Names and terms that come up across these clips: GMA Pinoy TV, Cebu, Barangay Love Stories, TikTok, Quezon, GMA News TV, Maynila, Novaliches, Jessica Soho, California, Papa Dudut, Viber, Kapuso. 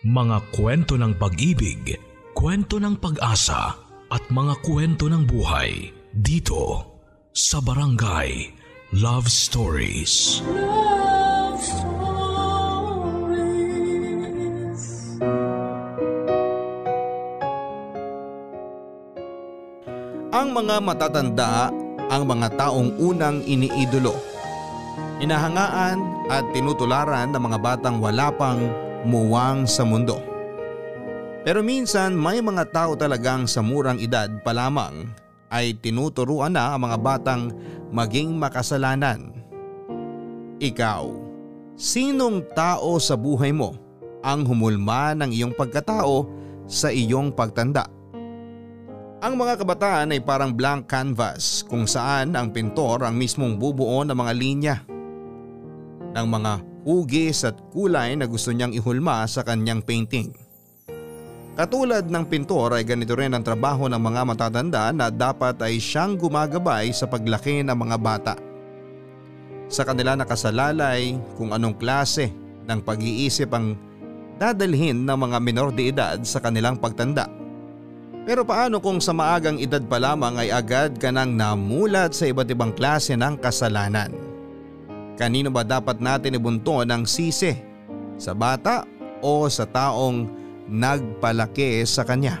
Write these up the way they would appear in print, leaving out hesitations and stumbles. Mga kwento ng pag-ibig, kwento ng pag-asa at mga kwento ng buhay dito sa Barangay Love Stories. Love Stories. Ang mga matatanda ang mga taong unang iniidolo, hinahangaan at tinutularan ng mga batang wala pang muwang sa mundo. Pero minsan may mga tao talagang sa murang edad pa lamang ay tinuturuan na ang mga batang maging makasalanan. Ikaw, sinong tao sa buhay mo ang humulma ng iyong pagkatao sa iyong pagtanda? Ang mga kabataan ay parang blank canvas kung saan ang pintor ang mismong bubuo ng mga linya, ng mga hugis at kulay na gusto niyang ihulma sa kanyang painting. Katulad ng pintor ay ganito rin ang trabaho ng mga matatanda na dapat ay siyang gumagabay sa paglaki ng mga bata. Sa kanila nakasalalay kung anong klase ng pag-iisip ang dadalhin ng mga minor de edad sa kanilang pagtanda. Pero paano kung sa maagang edad pa lamang ay agad ka nang namulat sa iba't ibang klase ng kasalanan? Kanino ba dapat natin ibunto ng sisi? Sa bata o sa taong nagpalaki sa kanya?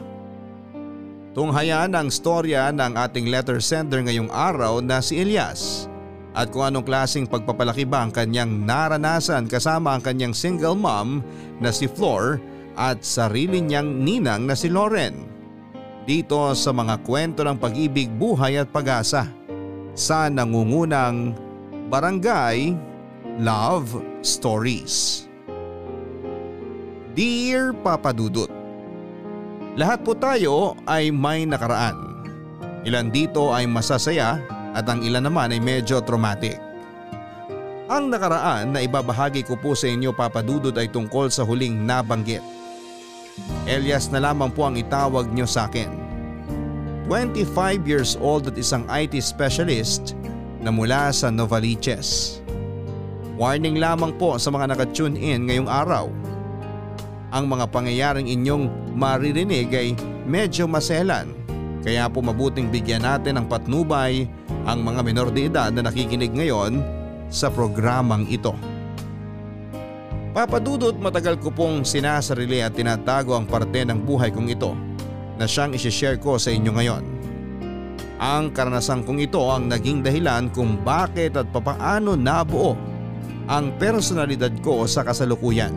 Tunghayan ang storya ng ating letter sender ngayong araw na si Elias at kung anong klaseng pagpapalaki ba ang kanyang naranasan kasama ang kanyang single mom na si Flor at sarili niyang ninang na si Loren. Dito sa mga kwento ng pag-ibig, buhay at pag-asa sa nangungunang Barangay Love Stories. Dear Papa Dudut, lahat po tayo ay may nakaraan. Ilan dito ay masasaya at ang ilan naman ay medyo traumatic. Ang nakaraan na ibabahagi ko po sa inyo, Papa Dudut, ay tungkol sa huling nabanggit. Elias na lamang po ang itawag niyo sa akin. 25 years old at isang IT specialist na mula sa Novaliches. Warning lamang po sa mga naka-tune in ngayong araw. Ang mga pangyayaring inyong maririnig ay medyo maselan, kaya po mabuting bigyan natin ng patnubay ang mga minor de edad na nakikinig ngayon sa programang ito. Papa Dudut, matagal ko pong sinasarili at tinatago ang parte ng buhay kong ito na siyang isishare ko sa inyo ngayon. Ang karanasan kong ito ang naging dahilan kung bakit at papaano nabuo ang personalidad ko sa kasalukuyan.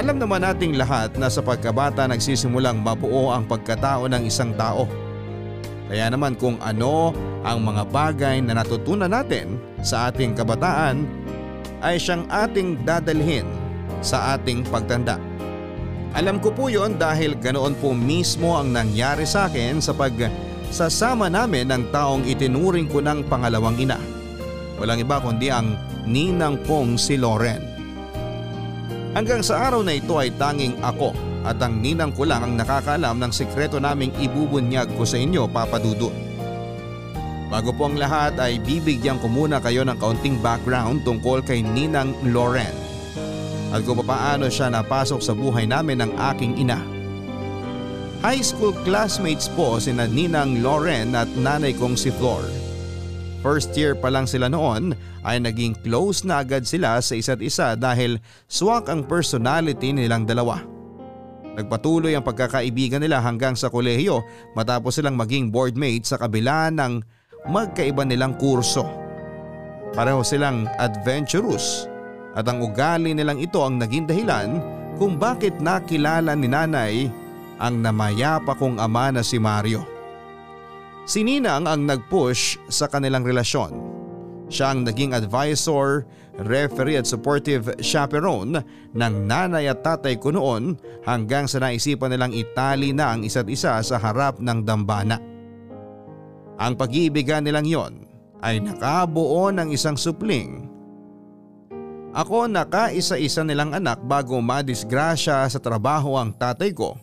Alam naman nating lahat na sa pagkabata nagsisimulang mabuo ang pagkatao ng isang tao. Kaya naman kung ano ang mga bagay na natutunan natin sa ating kabataan ay siyang ating dadalhin sa ating pagtanda. Alam ko po yon dahil ganoon po mismo ang nangyari sa akin sa pagsasama namin ng taong itinuring ko ng pangalawang ina. Walang iba kundi ang ninang kong si Loren. Hanggang sa araw na ito ay tanging ako at ang ninang ko lang ang nakakaalam ng sekreto naming ibubunyag ko sa inyo, Papa Dudut. Bago po ang lahat ay bibigyan ko muna kayo ng kaunting background tungkol kay Ninang Loren at kung paano siya napasok sa buhay namin ng aking ina. High school classmates po sina Ninang Loren at nanay kong si Flor. First year pa lang sila noon ay naging close na agad sila sa isa't isa dahil swak ang personality nilang dalawa. Nagpatuloy ang pagkakaibigan nila hanggang sa kolehiyo matapos silang maging boardmate sa kabila ng magkaiba nilang kurso. Pareho silang adventurous at ang ugali nilang ito ang naging dahilan kung bakit nakilala ni nanay ang namayapa kong ama na si Mario. Si Ninang ang nag-push sa kanilang relasyon. Siya ang naging advisor, referee at supportive chaperone ng nanay at tatay ko noon hanggang sa naisipan nilang itali na ang isa't isa sa harap ng dambana. Ang pag-iibigan nilang yon ay nakabuo ng isang supling. Ako, nakaisa-isa nilang anak bago madisgrasya sa trabaho ang tatay ko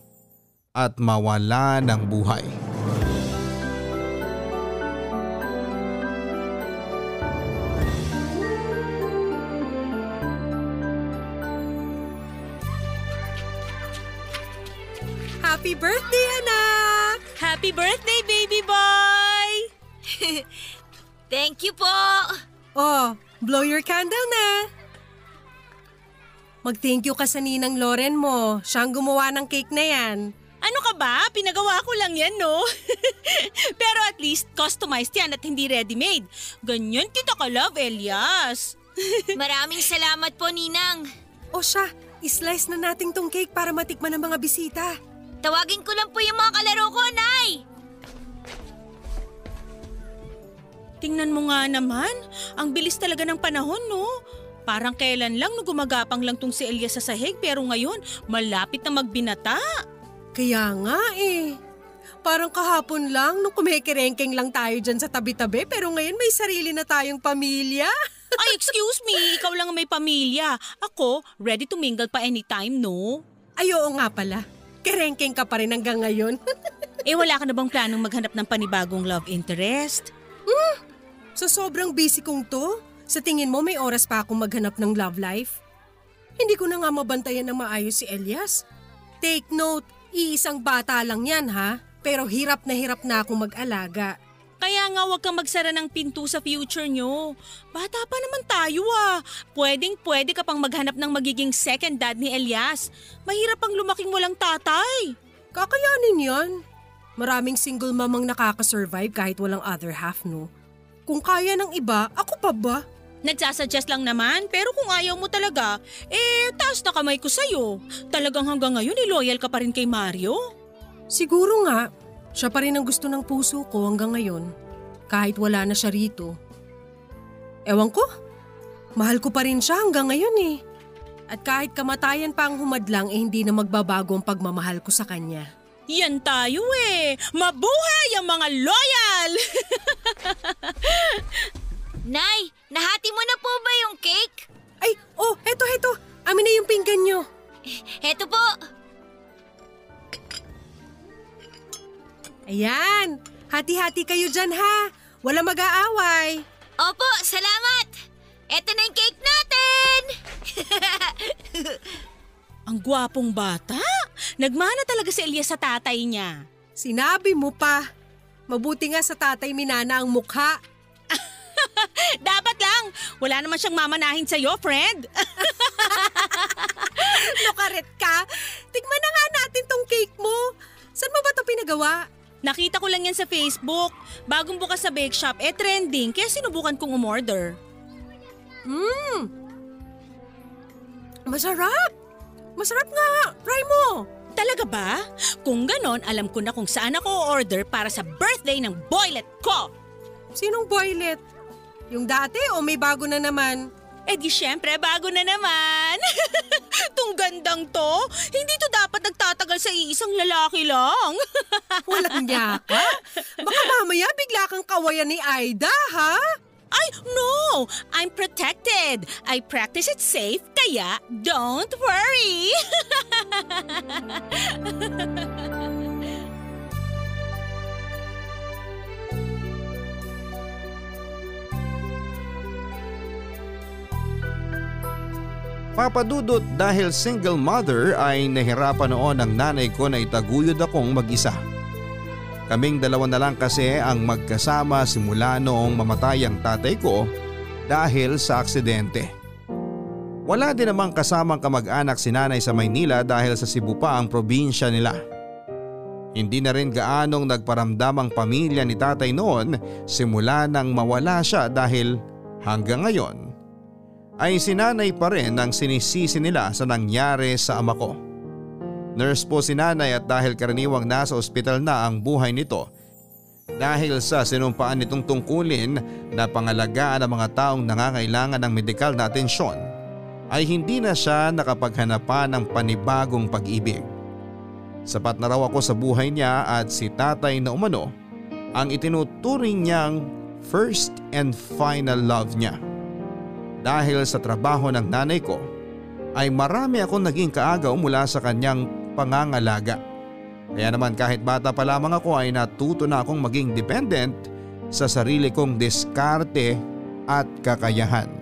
at mawala ng buhay. Happy birthday, anak! Happy birthday, baby boy! Thank you po! Oh, blow your candle na! Mag-thank you ka sa Ninang Loren mo. Siya ang gumawa ng cake na yan. Ano ka ba? Pinagawa ko lang yan, no? Pero at least customized yan at hindi ready-made. Ganyan kita ka, Love Elias. Maraming salamat po, Ninang. O siya, islice na natin tong cake para matikman ng mga bisita. Tawagin ko lang po yung mga kalaro ko, Nay! Tingnan mo nga naman. Ang bilis talaga ng panahon, no? Parang kailan lang no gumagapang lang tong si Elias sa sahig pero ngayon malapit na magbinata. Kaya nga eh. Parang kahapon lang no kumikerengkeng lang tayo dyan sa tabi-tabi pero ngayon may sarili na tayong pamilya. Ay, excuse me, ikaw lang may pamilya. Ako, ready to mingle pa anytime, no? Ay, oo nga pala. Kerengkeng ka pa rin hanggang ngayon. Eh, wala ka na bang planong maghanap ng panibagong love interest? Sa sobrang busy kong to, sa tingin mo may oras pa akong maghanap ng love life? Hindi ko na nga mabantayan ng maayos si Elias. Take note, iisang bata lang yan ha, pero hirap na akong mag-alaga. Kaya nga huwag kang magsara ng pinto sa future nyo. Bata pa naman tayo ah. Pwede ka pang maghanap ng magiging second dad ni Elias. Mahirap pang lumaking walang tatay. Kakayanin yan. Maraming single mamang nakakasurvive kahit walang other half no. Kung kaya ng iba, ako pa ba? Nagsasuggest lang naman, pero kung ayaw mo talaga, eh taas na kamay ko sa'yo. Talagang hanggang ngayon loyal ka pa rin kay Mario? Siguro nga, siya pa rin ang gusto ng puso ko hanggang ngayon, kahit wala na siya rito. Ewan ko, mahal ko pa rin siya hanggang ngayon eh. At kahit kamatayan pa ang humadlang, eh hindi na magbabago ang pagmamahal ko sa kanya. Yan tayo eh! Mabuhay ang mga loyal! Nay, nahati mo na po ba yung cake? Ay, oh, heto. Amin na yung pinggan nyo. Heto po. Ayan, hati-hati kayo dyan ha. Walang mag-aaway. Opo, salamat. Eto na yung cake natin. Ang gwapong bata. Nagmana talaga si Elias sa tatay niya. Sinabi mo pa. Mabuti nga sa tatay minana ang mukha. Dapat lang. Wala naman siyang mamanahin sa'yo, friend. Lokaret ka. Tigman na nga natin tong cake mo. Saan mo ba ito pinagawa? Nakita ko lang yan sa Facebook. Bagong bukas sa bake shop, eh trending. Kaya sinubukan kong umorder. Masarap. Masarap nga. Try mo. Talaga ba? Kung ganon, alam ko na kung saan ako order para sa birthday ng boylet ko. Sinong boylet? Yung dati o may bago na naman? Eh di syempre, bago na naman. Tung gandang to, hindi to dapat nagtatagal sa iisang lalaki lang. Walang yaka. Baka mamaya bigla kang kawayan ni Aida, ha? Ay, no! I'm protected. I practice it safe, kaya don't worry. Papa Dudut, dahil single mother ay nahirapan noon ang nanay ko na itaguyod akong mag-isa. Kaming dalawa na lang kasi ang magkasama simula noong mamatay ang tatay ko dahil sa aksidente. Wala din namang kasamang kamag-anak si nanay sa Maynila dahil sa Cebu pa ang probinsya nila. Hindi na rin gaanong nagparamdam ang pamilya ni tatay noon simula nang mawala siya dahil hanggang ngayon ay si nanay pa rin ang sinisisi nila sa nangyari sa ama ko. Nurse po si nanay at dahil karaniwang nasa ospital na ang buhay nito dahil sa sinumpaan nitong tungkulin na pangalagaan ng mga taong nangangailangan ng medikal na atensyon ay hindi na siya nakapaghanapan ng panibagong pag-ibig. Sapat na raw ako sa buhay niya at si tatay na umano ang itinuturing niyang first and final love niya. Dahil sa trabaho ng nanay ko ay marami akong naging kaagaw mula sa kanyang pangangalaga. Kaya naman kahit bata pa lamang ako ay natuto na akong maging dependent sa sarili kong diskarte at kakayahan.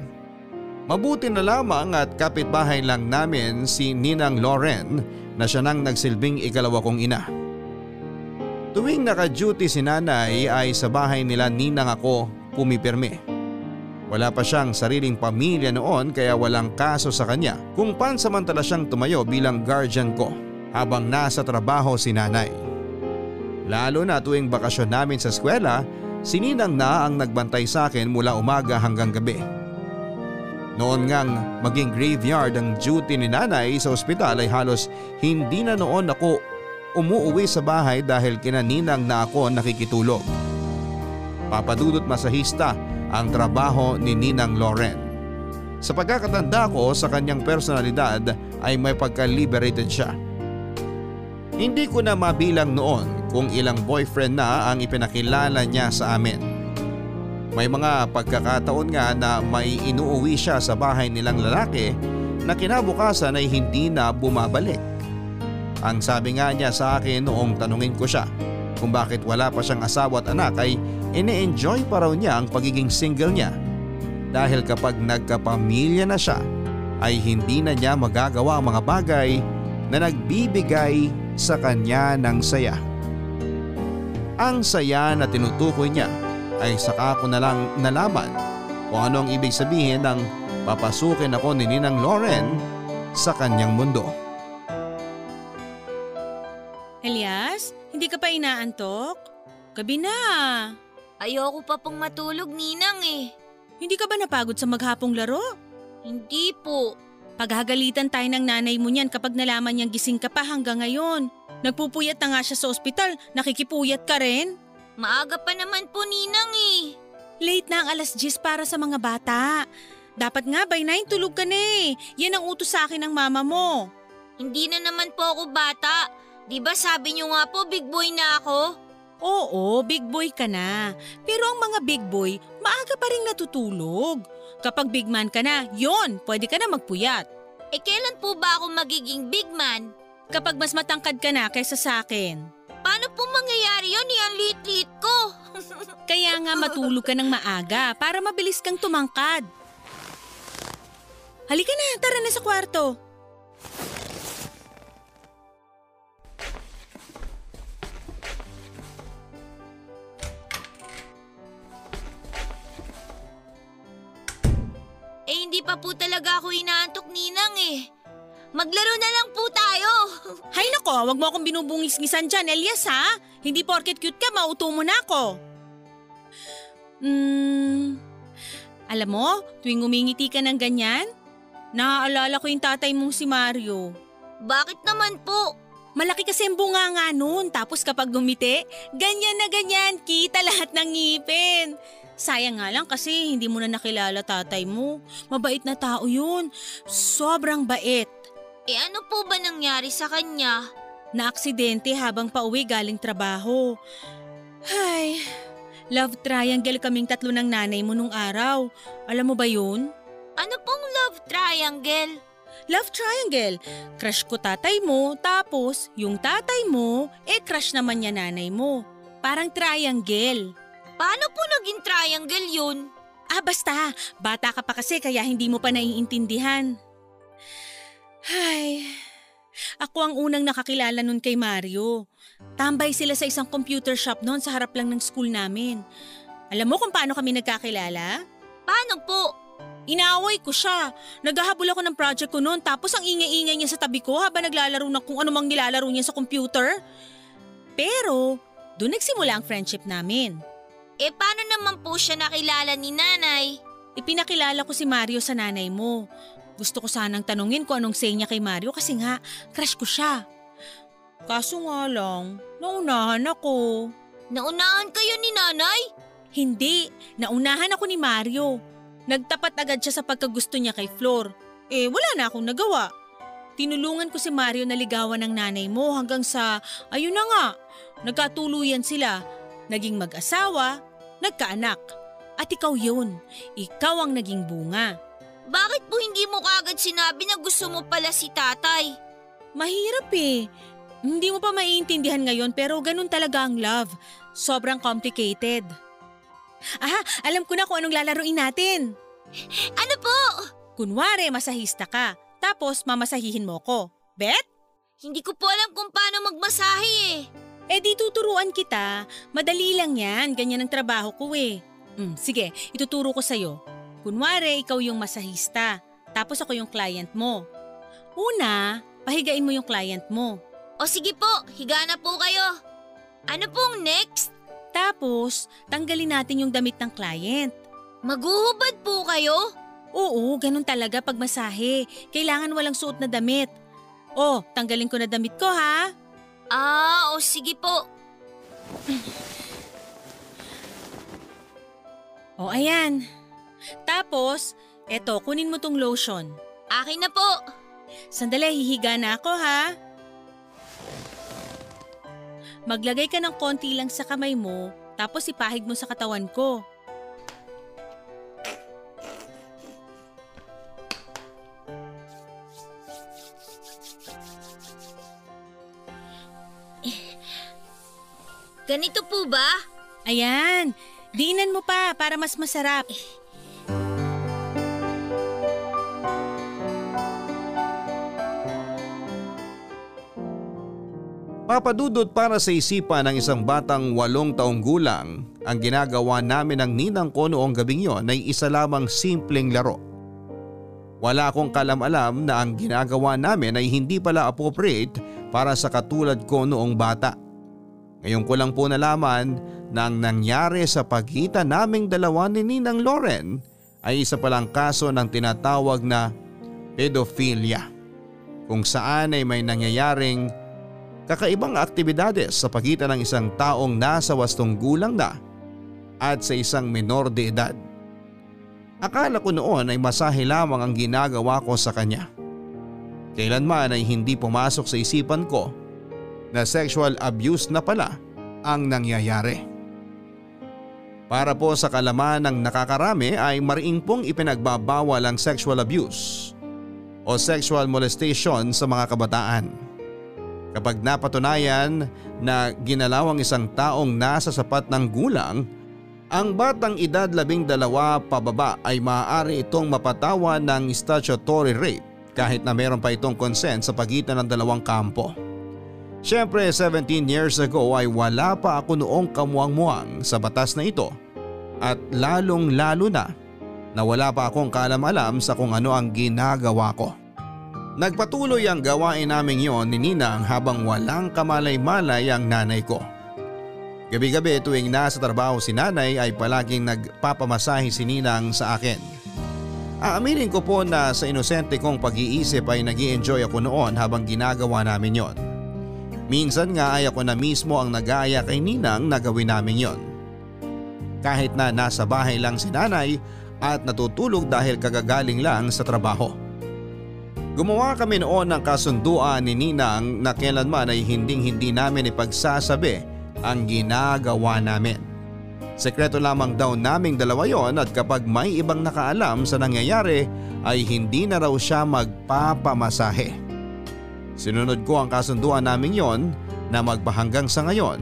Mabuti na lamang at kapitbahay lang namin si Ninang Loren na siya nang nagsilbing ikalawa kong ina. Tuwing naka-duty si nanay ay sa bahay nila Ninang ako pumipirme. Wala pa siyang sariling pamilya noon kaya walang kaso sa kanya kung pansamantala siyang tumayo bilang guardian ko habang nasa trabaho si nanay. Lalo na tuwing bakasyon namin sa eskwela, si Ninang na ang nagbantay sa akin mula umaga hanggang gabi. Noon ngang maging graveyard ang duty ni nanay sa ospital ay halos hindi na noon ako umuuwi sa bahay dahil kina Ninang na ako nakikitulog. Papadudot masahista ang trabaho ni Ninang Loren. Sa pagkakatanda ko sa kanyang personalidad ay may pagka-liberated siya. Hindi ko na mabilang noon kung ilang boyfriend na ang ipinakilala niya sa amin. May mga pagkakataon nga na may inuuwi siya sa bahay nilang lalaki na kinabukasan ay hindi na bumabalik. Ang sabi nga niya sa akin noong tanungin ko siya kung bakit wala pa siyang asawa at anak ay ine-enjoy pa raw niya ang pagiging single niya dahil kapag nagkapamilya na siya ay hindi na niya magagawa ang mga bagay na nagbibigay sa kanya ng saya. Ang saya na tinutukoy niya ay saka ko na lang nalaman kung ano ang ibig sabihin ng papasukin ako ni Ninang Loren sa kanyang mundo. Elias, hindi ka pa inaantok? Gabi na. Ayoko pa pong matulog, Ninang eh. Hindi ka ba napagod sa maghapong laro? Hindi po. Paghagalitan tayo ng nanay mo niyan kapag nalaman niyang gising ka pa hanggang ngayon. Nagpupuyat na nga siya sa ospital, nakikipuyat ka rin. Maaga pa naman po, Ninang eh. Late na ang alas 10 para sa mga bata. Dapat nga by 9 tulog ka na eh. Yan ang utos sa akin ng mama mo. Hindi na naman po ako bata. Diba sabi niyo nga po big boy na ako? Oo, big boy ka na. Pero ang mga big boy, maaga pa rin natutulog. Kapag big man ka na, yon, pwede ka na magpuyat. E kailan po ba ako magiging big man? Kapag mas matangkad ka na kaysa sa akin. Paano po mangyayari yun? Yung liit-liit ko. Kaya nga matulog ka ng maaga para mabilis kang tumangkad. Halika na, tara na sa kwarto. Eh hindi pa po talaga ako inaantok, Ninang eh. Maglaro na lang po tayo! Hay nako, wag mo akong binubungis-ngisan dyan, Elias ha! Hindi porket cute ka, mauto mo na ako! Alam mo, tuwing umingiti ka ng ganyan, naaalala ko yung tatay mong si Mario. Bakit naman po? Malaki kasi ang bunga nga nun, tapos kapag gumiti, ganyan na ganyan, kita lahat ng ngipin. Sayang nga lang kasi hindi mo na nakilala tatay mo. Mabait na tao yun, sobrang bait. E ano po ba nangyari sa kanya? Naaksidente habang pauwi galing trabaho. Ay, love triangle kaming tatlo ng nanay mo nung araw. Alam mo ba yun? Ano pong love triangle? Love triangle. Crush ko tatay mo, tapos yung tatay mo, eh crush naman niya nanay mo. Parang triangle. Paano po naging triangle yun? Ah, basta. Bata ka pa kasi kaya hindi mo pa naiintindihan. Ay, ako ang unang nakakilala nun kay Mario. Tambay sila sa isang computer shop noon sa harap lang ng school namin. Alam mo kung paano kami nagkakilala? Paano po? Inaaway ko siya. Naghahabol ako ng project ko noon tapos ang ingay-ingay niya sa tabi ko habang naglalaro ng kung anumang nilalaro niya sa computer. Pero doon nagsimula ang friendship namin. Eh paano naman po siya nakilala ni nanay? Ipinakilala ko si Mario sa nanay mo. Gusto ko sanang tanungin kung anong say niya kay Mario kasi nga, crush ko siya. Kaso nga lang, naunahan ako. Naunahan kayo ni nanay? Hindi, naunahan ako ni Mario. Nagtapat agad siya sa pagkagusto niya kay Flor. Eh, wala na akong nagawa. Tinulungan ko si Mario na ligawan ng nanay mo hanggang sa, ayun na nga, nagkatuluyan sila. Naging mag-asawa, nagkaanak. At ikaw yun, ikaw ang naging bunga. Bakit po hindi mo kaagad sinabi na gusto mo pala si tatay? Mahirap eh. Hindi mo pa maiintindihan ngayon pero ganun talaga ang love. Sobrang complicated. Aha, alam ko na kung anong lalaruin natin. Ano po? Kunwari, masahista ka, tapos mamasahihin mo ko. Bet? Hindi ko po alam kung paano magmasahe eh. Eh di tuturuan kita. Madali lang yan. Ganyan ang trabaho ko eh. Sige, ituturo ko sa'yo. Kunwari, ikaw yung masahista. Tapos ako yung client mo. Una, pahigain mo yung client mo. O sige po, higa na po kayo. Ano pong next? Tapos, tanggalin natin yung damit ng client. Maghuhubad po kayo? Oo, ganun talaga pag masahe. Kailangan walang suot na damit. Oh, tanggalin ko na damit ko ha. Ah, o sige po. O ayan. Tapos, eto, kunin mo tong lotion. Akin na po. Sandali, hihiga na ako ha. Maglagay ka ng konti lang sa kamay mo, tapos ipahid mo sa katawan ko. Ganito po ba? Ayan, diinan mo pa para mas masarap. Papa Dudut, para sa isipan ng isang batang 8 taong gulang, ang ginagawa namin ng ninang ko noong gabing yon ay isa lamang simpleng laro. Wala akong kalam-alam na ang ginagawa namin ay hindi pala appropriate para sa katulad ko noong bata. Ngayon ko lang po nalaman na ang nangyari sa pagitan naming dalawa ni Ninang Loren ay isa palang kaso ng tinatawag na pedophilia, kung saan ay may nangyayaring kakaibang aktibidades sa pagitan ng isang taong nasa 8 gulang na at sa isang menor de edad. Akala ko noon ay masahe lamang ang ginagawa ko sa kanya. Kailanman ay hindi pumasok sa isipan ko na sexual abuse na pala ang nangyayari. Para po sa kalaman ng nakakarami ay mariing pong ipinagbabawal ang sexual abuse o sexual molestation sa mga kabataan. Kapag napatunayan na ginalaw ang isang taong nasa sapat ng gulang, ang batang edad 12 pababa ay maaari itong mapatawan ng statutory rape kahit na meron pa itong consent sa pagitan ng dalawang kampo. Siyempre, 17 years ago ay wala pa ako noong kamuang-muang sa batas na ito at lalong-lalo na wala pa akong kaalam-alam sa kung ano ang ginagawa ko. Nagpatuloy ang gawain naming yon ni Ninang habang walang kamalay-malay ang nanay ko. Gabi-gabi tuwing nasa trabaho si nanay ay palaging nagpapamasahe si Ninang sa akin. Aaminin ko po na sa inosente kong pag-iisip ay nag-i-enjoy ako noon habang ginagawa namin yon. Minsan nga ay ako na mismo ang nag-aaya kay Ninang na gawin namin yon. Kahit na nasa bahay lang si nanay at natutulog dahil kagagaling lang sa trabaho. Gumawa kami noon ng kasunduan ni Ninang na kailanman ay hinding-hindi namin ipagsasabi ang ginagawa namin. Sekreto lamang daw naming dalawa yon at kapag may ibang nakaalam sa nangyayari ay hindi na raw siya magpapamasahe. Sinunod ko ang kasunduan naming yon na magbahanggang sa ngayon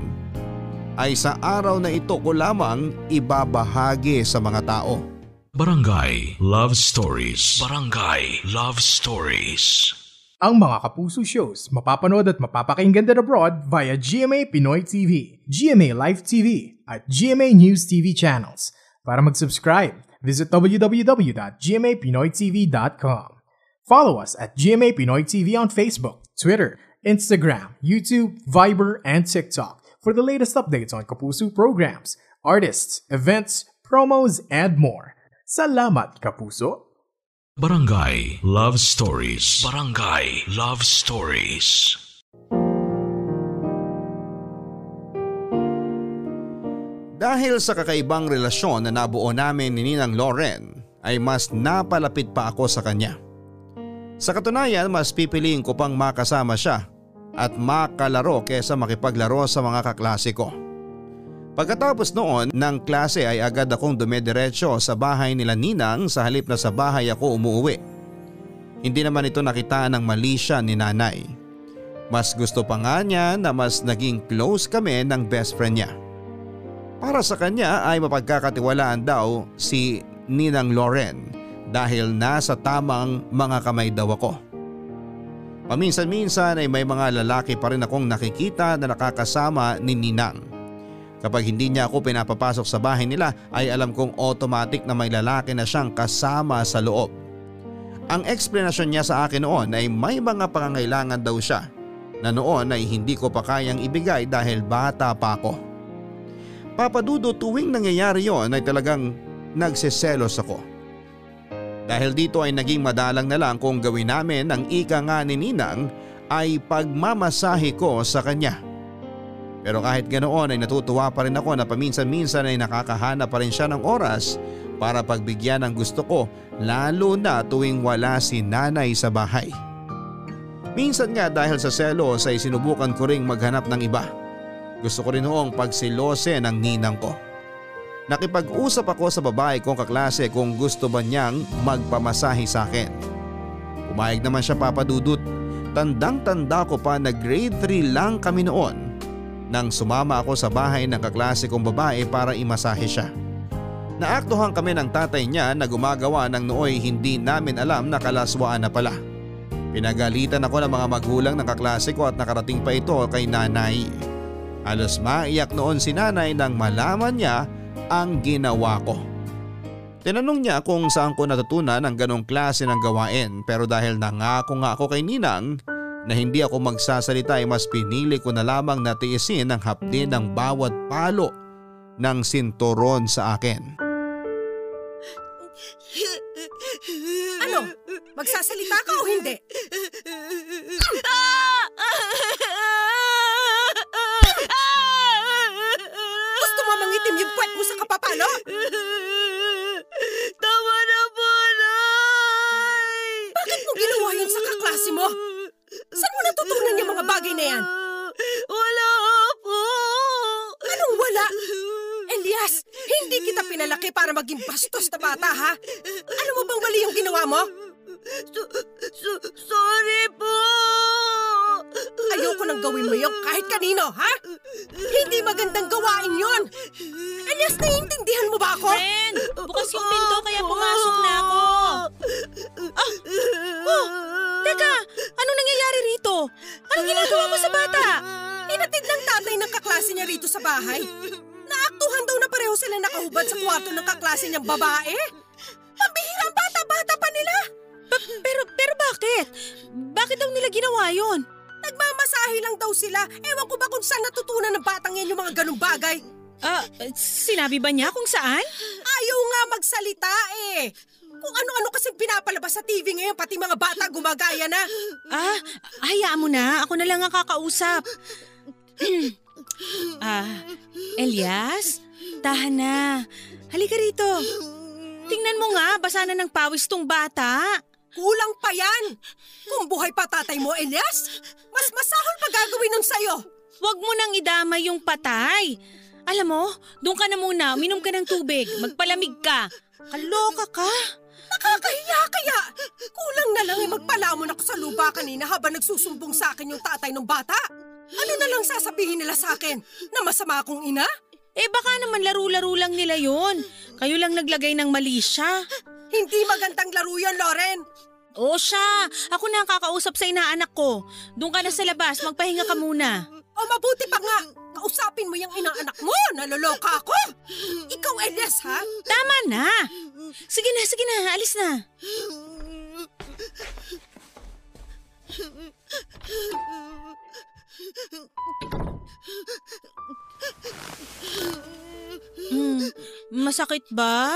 ay sa araw na ito ko lamang ibabahagi sa mga tao. Barangay Love Stories. Barangay Love Stories. Ang mga Kapuso shows mapapanood at mapapakinggan din abroad via GMA Pinoy TV, GMA Life TV at GMA News TV channels. Para mag-subscribe, visit www.gmapinoytv.com. Follow us at GMA Pinoy TV on Facebook, Twitter, Instagram, YouTube, Viber, and TikTok for the latest updates on Kapuso programs, artists, events, promos, and more. Salamat, Kapuso! Barangay Love Stories. Barangay Love Stories. Dahil sa kakaibang relasyon na nabuo namin ni Ninang Loren, ay mas napalapit pa ako sa kanya. Sa katunayan, mas pipiliin ko pang makasama siya at makalaro kesa makipaglaro sa mga kaklase ko. Pagkatapos noon ng klase ay agad akong dumediretso sa bahay nila Ninang sa halip na sa bahay ako umuwi. Hindi naman ito nakitaan ng mali siya ni nanay. Mas gusto pa nga niya na mas naging close kami ng best friend niya. Para sa kanya ay mapagkakatiwalaan daw si Ninang Loren dahil nasa tamang mga kamay daw ako. Paminsan-minsan ay may mga lalaki pa rin akong nakikita na nakakasama ni Ninang. Kapag hindi niya ako pinapapasok sa bahay nila ay alam kong automatic na may lalaki na siyang kasama sa loob. Ang explanation niya sa akin noon ay may mga pangangailangan daw siya na noon ay hindi ko pa kayang ibigay dahil bata pa ako. Papa Dudut, tuwing nangyayari yon ay talagang nagseselos ako. Dahil dito ay naging madalang na lang kung gawin namin ang ika nga ni Ninang ay pagmamasahe ko sa kanya. Pero kahit ganoon ay natutuwa pa rin ako na paminsan-minsan ay nakakahanap pa rin siya ng oras para pagbigyan ng gusto ko, lalo na tuwing wala si nanay sa bahay. Minsan nga dahil sa selos ay sinubukan ko ring maghanap ng iba. Gusto ko rin noong pagsilose ng ninang ko. Nakipag-usap ako sa babae kong kaklase kung gusto ba niyang magpamasahe sa akin. Pumayag naman siya, Papa Dudut. Tandang-tanda ko pa na grade 3 lang kami noon nang sumama ako sa bahay ng kaklase kong babae para imasahe siya. Naaktuhan kami ng tatay niya na gumagawa ng nooy hindi namin alam na kalaswaan na pala. Pinagalitan ako ng mga magulang ng kaklase ko at nakarating pa ito kay nanay. Halos maiyak noon si nanay nang malaman niya ang ginawa ko. Tinanong niya kung saan ko natutunan ang ganong klase ng gawain, pero dahil nangako nga ako kay Ninang na hindi ako magsasalita ay mas pinili ko na lamang na tiisin ang hapdi ng bawat palo ng sinturon sa akin. Ano? Magsasalita ka o hindi? Mangitim yung puwet mo sa kapapalo? Tama na po, Nay! Bakit mo ginawa yun sa kaklase mo? Saan mo natutunan yung mga bagay na yan? Wala po! Anong wala? Elias, hindi kita pinalaki para maging bastos na bata, ha? Alam mo bang mali yung ginawa mo? Sorry po! Ayoko nang gawin mo yung kahit kanino, ha? Hindi magandang gawain yon. Elias, naiintindihan mo ba ako? Ben, bukas yung pinto kaya pumasok na ako. Teka, anong nangyayari rito? Anong ginagawa mo sa bata? Hinatid ng tatay ng kaklase niya rito sa bahay. Naaktuhan daw na pareho sila nakahubad sa kwarto ng kaklase niyang babae. Pambihirang bata-bata pa nila. Pero bakit? Bakit daw nila ginawa yon? Nagmamasahe lang daw sila. Ewan ko ba kung saan natutunan ng batang yan yung mga ganung bagay? Sinabi ba niya kung saan? Ayaw nga magsalita eh. Kung ano-ano kasi pinapalabas sa TV ngayon, pati mga bata gumagaya na. Hayaan mo na. Ako na lang ang kakausap. Elias, tahan na. Halika rito. Tingnan mo nga, basa na ng pawis tong bata. Kulang pa yan! Kung buhay pa tatay mo, Elias, mas masahol pa gagawin nun sa'yo. Huwag mo nang idamay yung patay. Alam mo, doon ka na muna, uminom ka ng tubig, magpalamig ka. Kaloka ka. Nakakahiya kaya. Kulang na lang ay magpalamon ako sa lupa kanina habang nagsusumbong sa akin yung tatay ng bata. Ano na lang sasabihin nila sa akin? Na masama akong ina? Baka naman laro-laro lang nila yun. Kayo lang naglagay ng mali siya. Hindi magandang laro yun, Loren. O siya, ako na ang kakausap sa inaanak ko. Doon ka na sa labas, magpahinga ka muna. O mabuti pa nga, kausapin mo yung inaanak mo. Naloloka ako. Ikaw, Elias, ha? Tama na. Sige na, alis na. Masakit ba?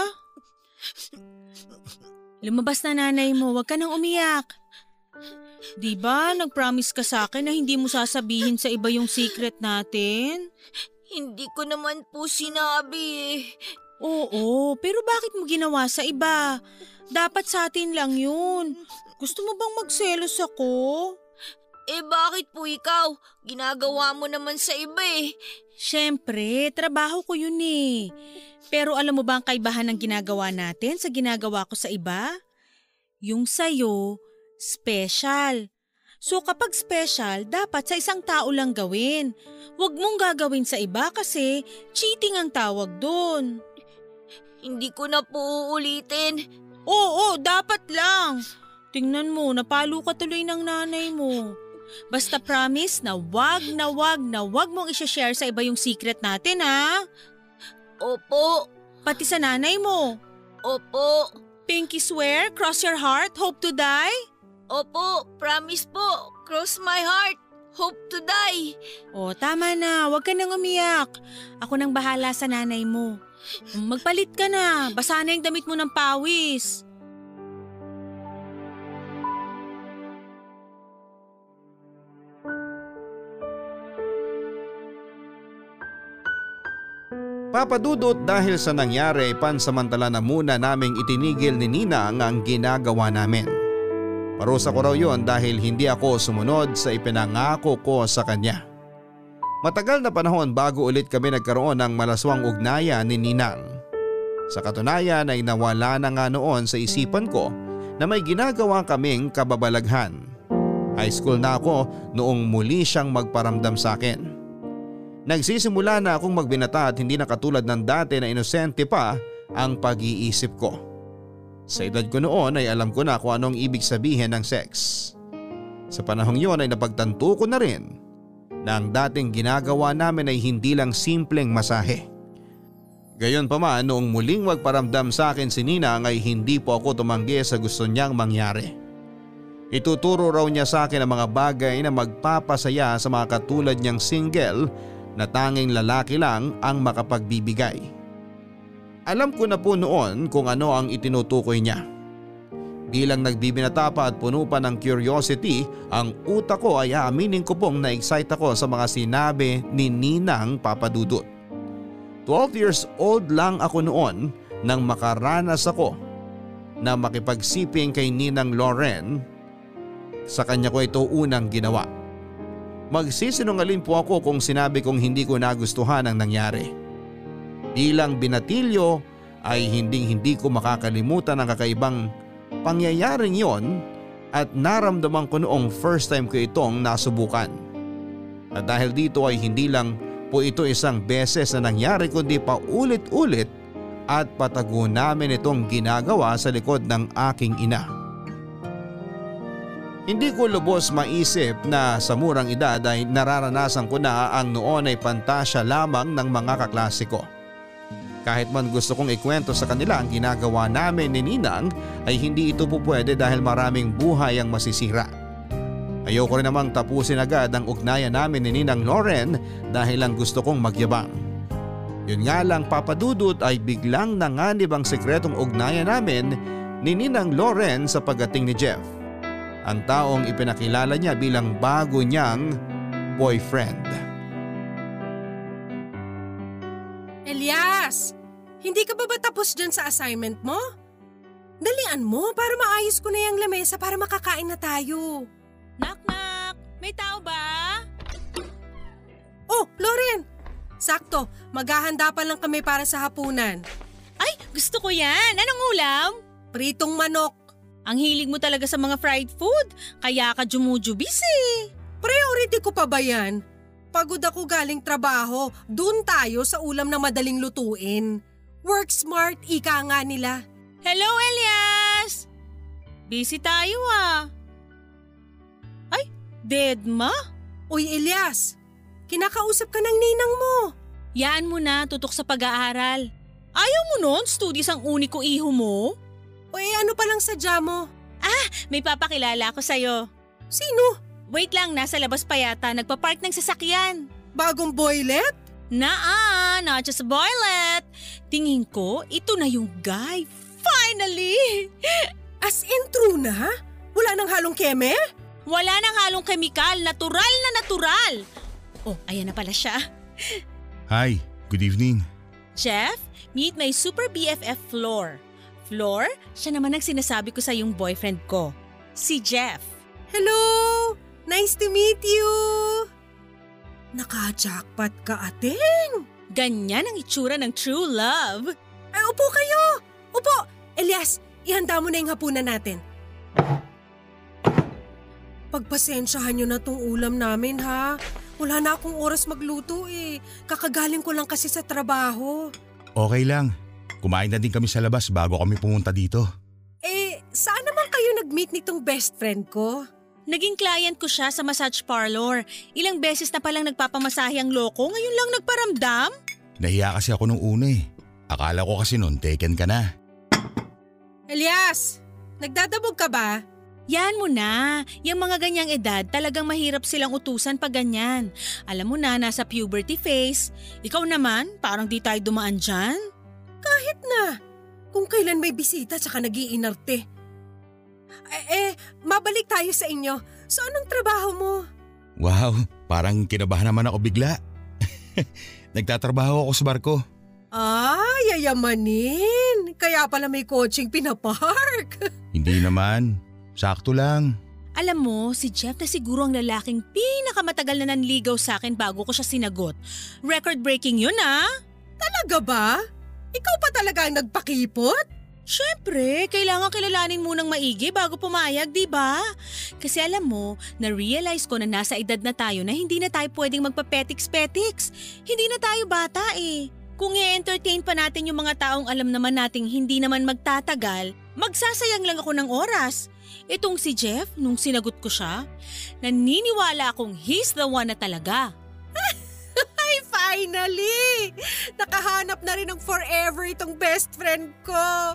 Lumabas na nanay mo, huwag ka nang umiyak. Diba, nag-promise ka sa akin na hindi mo sasabihin sa iba yung secret natin? Hindi ko naman po sinabi eh. Oo, pero bakit mo ginawa sa iba? Dapat sa atin lang yun. Gusto mo bang magselos ako? Bakit po ikaw? Ginagawa mo naman sa iba eh. Siyempre, trabaho ko yun eh. Pero alam mo ba ang kaibahan ng ginagawa natin sa ginagawa ko sa iba? Yung sa'yo, special. So kapag special, dapat sa isang tao lang gawin. Huwag mong gagawin sa iba kasi cheating ang tawag doon. Hindi ko na po uulitin. Oo, dapat lang. Tingnan mo, napalo ka tuloy ng nanay mo. Basta promise na wag mong i-share sa iba yung secret natin, ha? Opo. Pati sa nanay mo. Opo. Pinky swear, cross your heart, hope to die? Opo, promise po, cross my heart, hope to die. O, tama na, wag ka nang umiyak. Ako nang bahala sa nanay mo. Magpalit ka na, basa na yung damit mo ng pawis. Papa Dudut, dahil sa nangyari ay pansamantala na muna naming itinigil ni Ninang ang ginagawa namin. Parusa ko raw yun dahil hindi ako sumunod sa ipinangako ko sa kanya. Matagal na panahon bago ulit kami nagkaroon ng malaswang ugnayan ni Ninang. Sa katunayan ay nawala na nga noon sa isipan ko na may ginagawa kaming kababalaghan. High school na ako noong muli siyang magparamdam sa akin. Nagsisimula na akong magbinata at hindi na katulad ng dati na inosente pa ang pag-iisip ko. Sa edad ko noon ay alam ko na kung anong ibig sabihin ng sex. Sa panahong yon ay napagtanto ko na rin na ang dating ginagawa namin ay hindi lang simpleng masahe. Gayunpaman, noong muling magparamdam sa akin si Ninang ay hindi po ako tumanggi sa gusto niyang mangyari. Ituturo raw niya sa akin ang mga bagay na magpapasaya sa mga katulad niyang single na tanging lalaki lang ang makapagbibigay. Alam ko na po noon kung ano ang itinutukoy niya. Bilang nagbibinata pa at puno pa ng curiosity, ang utak ko ay aaminin ko pong na-excite ako sa mga sinabi ni Ninang, Papa Dudut. 12 years old lang ako noon nang makaranas ako na makipagsiping kay Ninang Loren. Sa kanya ko ito unang ginawa. Magsisinungaling po ako kung sinabi kong hindi ko nagustuhan ang nangyari. Bilang binatilyo ay hindi ko makakalimutan ang kakaibang pangyayaring yon at naramdaman ko noong first time ko itong nasubukan. At dahil dito ay hindi lang po ito isang beses na nangyari kundi pa ulit-ulit at patago namin itong ginagawa sa likod ng aking ina. Hindi ko lubos maisip na sa murang edad ay nararanasan ko na ang noon ay pantasya lamang ng mga kaklase ko. Kahit man gusto kong ikwento sa kanila ang ginagawa namin ni Ninang ay hindi ito po pwede dahil maraming buhay ang masisira. Ayoko rin namang tapusin agad ang ugnayan namin ni Ninang Loren dahil lang gusto kong magyabang. Yun nga lang, Papa Dudut, ay biglang nanganib ang sekretong ugnayan namin ni Ninang Loren sa pagdating ni Jeff, ang taong ipinakilala niya bilang bago niyang boyfriend. Elias, hindi ka ba tapos dyan sa assignment mo? Dalian mo para maayos ko na yung lamesa para makakain na tayo. Knock-knock! May tao ba? Oh, Loren! Sakto, maghahanda pa lang kami para sa hapunan. Ay, gusto ko yan! Anong ulam? Pritong manok. Ang hilig mo talaga sa mga fried food, kaya ka jumujubis eh. Priority ko pa ba yan? Pagod ako galing trabaho, dun tayo sa ulam na madaling lutuin. Work smart, ika nga nila. Hello Elias! Busy tayo ah. Ay, dead ma? Uy Elias, kinakausap ka ng ninang mo. Yaan mo na, tutok sa pag-aaral. Ayaw mo nun, studies ang uniko iho mo. O ano palang sadya mo? Ah, may papakilala ako sa'yo. Sino? Wait lang, nasa labas pa yata, nagpa-park ng sasakyan. Bagong boylet? Naa, not just boylet. Tingin ko, ito na yung guy. Finally! As in true na? Wala nang halong keme? Wala nang halong kemikal, natural na natural. Oh, ayan na pala siya. Hi, good evening. Jeff, meet my super BFF Floor. Floor, siya naman ang sinasabi ko sa yung boyfriend ko, si Jeff. Hello! Nice to meet you! Naka-jackpot ka, ating! Ganyan ang itsura ng true love. Ay, upo kayo! Upo! Elias, ihanda mo na yung hapunan natin. Pagpasensyahan nyo na tong ulam namin ha. Wala na akong oras magluto eh. Kakagaling ko lang kasi sa trabaho. Okay lang. Kumain na din kami sa labas bago kami pumunta dito. na-admit nitong best friend ko? Naging client ko siya sa massage parlor. Ilang beses na palang nagpapamasahe ang loko, ngayon lang nagparamdam? Nahiya kasi ako nung una eh. Akala ko kasi noon taken ka na. Elias, nagdadabog ka ba? Yan mo na. Yung mga ganyang edad talagang mahirap silang utusan pag ganyan. Alam mo na, nasa puberty phase. Ikaw naman, parang di tayo dumaan dyan. Kahit na. Kung kailan may bisita tsaka nag-iinarte. Mabalik tayo sa inyo. So anong trabaho mo? Wow, parang kinabahan naman ako bigla. Nagtatrabaho ako sa barko. Ah, yayamanin. Kaya pala may coaching pinapark. Hindi naman. Sakto lang. Alam mo, si Jeff na siguro ang lalaking pinakamatagal na nanligaw sa akin bago ko siya sinagot. Record-breaking yun ah. Talaga ba? Ikaw pa talaga ang nagpakipot? Siyempre, kailangan kilalanin munang maigi bago pumayag, di ba? Kasi alam mo, na-realize ko na nasa edad na tayo na hindi na tayo pwedeng magpapetiks-petiks. Hindi na tayo bata eh. Kung i-entertain pa natin yung mga taong alam naman nating hindi naman magtatagal, magsasayang lang ako ng oras. Itong si Jeff, nung sinagot ko siya, naniniwala akong he's the one na talaga. Ay, finally! Nakahanap na rin ng forever itong best friend ko.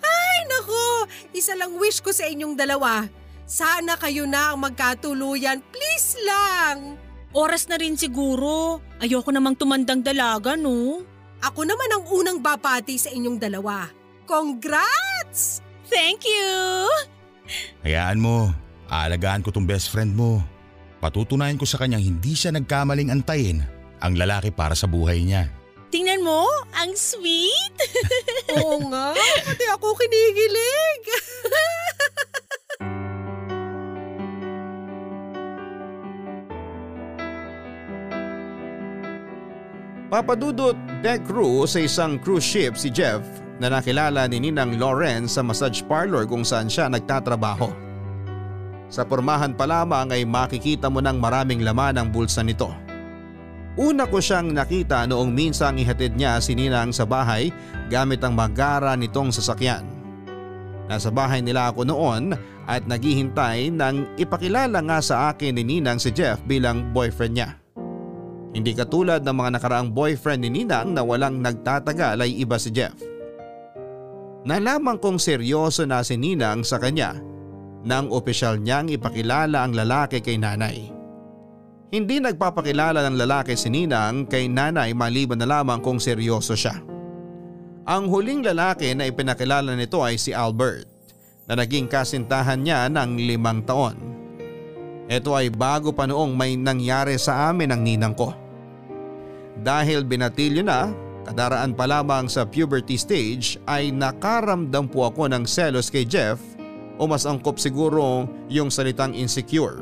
Ay, naku! Isa lang wish ko sa inyong dalawa. Sana kayo na ang magkatuluyan. Please lang! Oras na rin siguro. Ayoko namang tumandang dalaga, no? Ako naman ang unang babati sa inyong dalawa. Congrats! Thank you! Hayaan mo. Aalagaan ko tong best friend mo. Patutunayan ko sa kanyang hindi siya nagkamaling antayin ang lalaki para sa buhay niya. Tingnan mo, ang sweet! Oo nga, pati ako kinikilig! Papa Dudut, deck crew sa isang cruise ship si Jeff na nakilala ni Ninang Lauren sa massage parlor kung saan siya nagtatrabaho. Sa pormahan pa lamang ay makikita mo ng maraming laman ang bulsa nito. Una ko siyang nakita noong minsang ihatid niya si Ninang sa bahay gamit ang magara nitong sasakyan. Nasa bahay nila ako noon at naghihintay nang ipakilala nga sa akin ni Ninang si Jeff bilang boyfriend niya. Hindi katulad ng mga nakaraang boyfriend ni Ninang na walang nagtatagal ay iba si Jeff. Nalaman kong seryoso na si Ninang sa kanya nang opisyal niyang ipakilala ang lalaki kay nanay. Hindi nagpapakilala ng lalaki si Ninang kay nanay maliban na lamang kung seryoso siya. Ang huling lalaki na ipinakilala nito ay si Albert na naging kasintahan niya ng 5 taon. Ito ay bago pa noong may nangyari sa amin ang ninang ko. Dahil binatilyo na, kadaraan pa lamang sa puberty stage ay nakaramdam po ako ng selos kay Jeff o mas angkop siguro yung salitang insecure.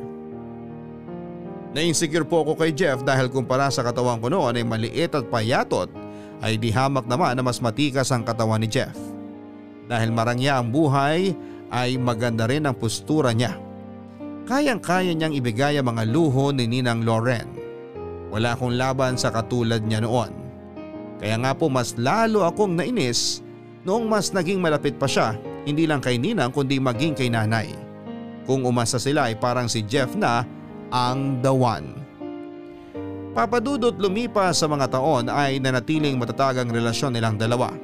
Na-insecure po ako kay Jeff dahil kumpara sa katawan ko noon ay maliit at payatot ay di hamak naman na mas matikas ang katawan ni Jeff. Dahil marangya ang buhay ay maganda rin ang postura niya. Kayang-kaya niyang ibigay ang mga luho ni Ninang Lauren. Wala akong laban sa katulad niya noon. Kaya nga po mas lalo akong nainis noong mas naging malapit pa siya. Hindi lang kay Ninang kundi maging kay nanay. Kung umasa sila ay parang si Jeff na ang the one. Papa Dudut, lumipas sa mga taon ay nanatiling matatag ang relasyon nilang dalawa.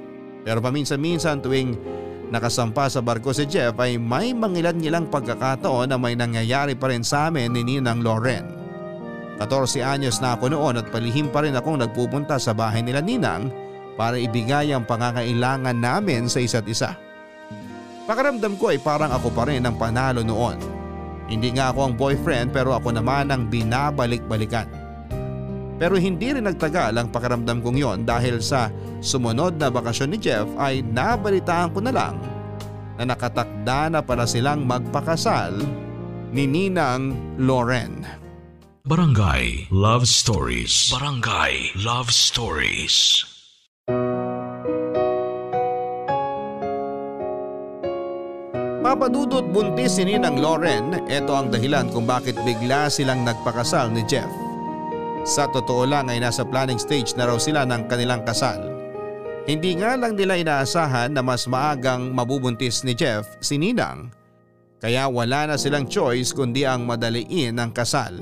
Pero paminsan-minsan tuwing nakasampa sa barko si Jeff ay may mangilan nilang pagkakataon na may nangyayari pa rin sa amin ni Ninang Lauren. 14 anyos na ako noon at palihim pa rin akong nagpupunta sa bahay nila Ninang para ibigay ang pangangailangan namin sa isa't isa. Pakiramdam ko ay parang ako pa rin ang panalo noon. Hindi nga ako ang boyfriend pero ako naman ang binabalik-balikan. Pero hindi rin nagtagal ang pakiramdam kong yon dahil sa sumunod na bakasyon ni Jeff ay nabalitaan ko na lang na nakatakda na pala silang magpakasal ni Ninang Lauren. Barangay Love Stories. Barangay Love Stories. Papa Dudut, buntis si Ninang Lauren. Ito ang dahilan kung bakit bigla silang nagpakasal ni Jeff. Sa totoo lang ay nasa planning stage na raw sila ng kanilang kasal. Hindi nga lang nila inaasahan na mas maagang mabubuntis ni Jeff si Ninang kaya wala na silang choice kundi ang madaliin ang kasal.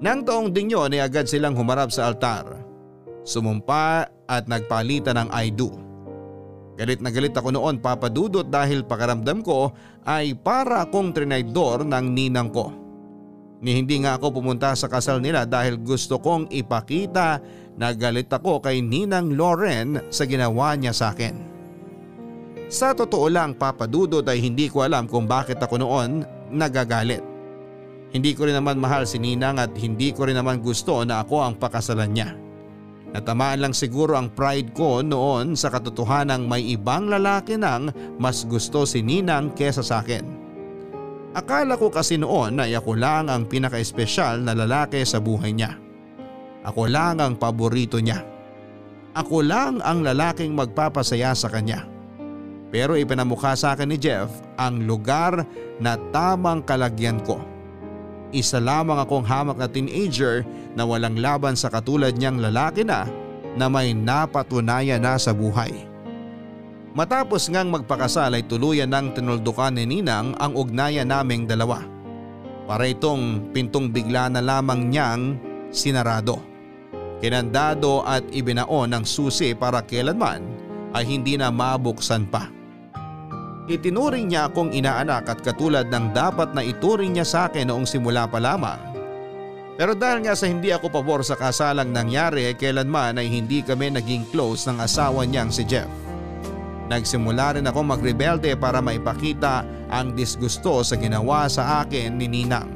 Nang taong ding yun ay agad silang humarap sa altar, sumumpa at nagpalitan ng I do. Galit na galit ako noon, Papa Dudut, dahil pakaramdam ko ay para akong trinaydor ng ninang ko. Ni hindi nga ako pumunta sa kasal nila dahil gusto kong ipakita na galit ako kay Ninang Loren sa ginawa niya sa akin. Sa totoo lang, Papa Dudut, ay hindi ko alam kung bakit ako noon nagagalit. Hindi ko rin naman mahal si Ninang at hindi ko rin naman gusto na ako ang pakasalan niya. Natamaan lang siguro ang pride ko noon sa katotohanang may ibang lalaki nang mas gusto si Ninang kesa sa akin. Akala ko kasi noon ay ako lang ang pinaka-espesyal na lalaki sa buhay niya. Ako lang ang paborito niya. Ako lang ang lalaking magpapasaya sa kanya. Pero ipinamukha sa akin ni Jeff ang lugar na tamang kalagyan ko. Isa lamang akong hamak na teenager na walang laban sa katulad niyang lalaki na may napatunayan na sa buhay. Matapos ngang magpakasal ay tuluyan ng tinuldukan ni Ninang ang ugnayan naming dalawa. Para itong pintong bigla na lamang niyang sinarado. Kinandado at ibinaon ng susi para kailanman ay hindi na mabuksan pa. Itinuring niya akong inaanak at katulad ng dapat na ituring niya sa akin noong simula pa lamang. Pero dahil nga sa hindi ako pabor sa kasalang nangyari, kailanman ay hindi kami naging close ng asawa niyang si Jeff. Nagsimula rin ako magrebelde para maipakita ang disgusto sa ginawa sa akin ni Ninang.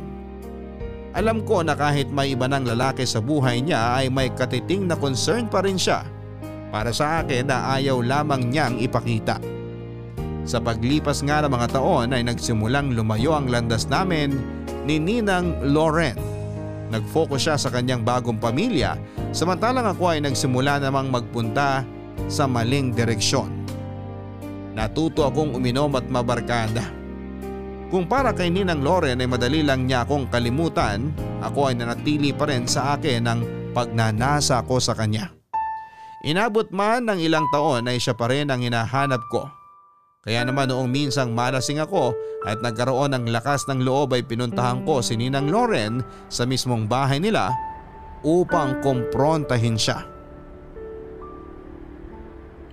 Alam ko na kahit may iba ng lalaki sa buhay niya ay may katiting na concern pa rin siya para sa akin na ayaw lamang niyang ipakita. Sa paglipas nga ng mga taon ay nagsimulang lumayo ang landas namin ni Ninang Loren. Nag-focus siya sa kanyang bagong pamilya, samantalang ako ay nagsimula namang magpunta sa maling direksyon. Natuto akong uminom at mabarkada. Kung para kay Ninang Loren ay madali lang niya akong kalimutan, ako ay nanatili pa rin sa akin ang pagnanasa ko sa kanya. Inabot man ng ilang taon ay siya pa rin ang hinahanap ko. Kaya naman noong minsang malasing ako at nagkaroon ng lakas ng loob ay pinuntahan ko si Ninang Loren sa mismong bahay nila upang kumprontahin siya.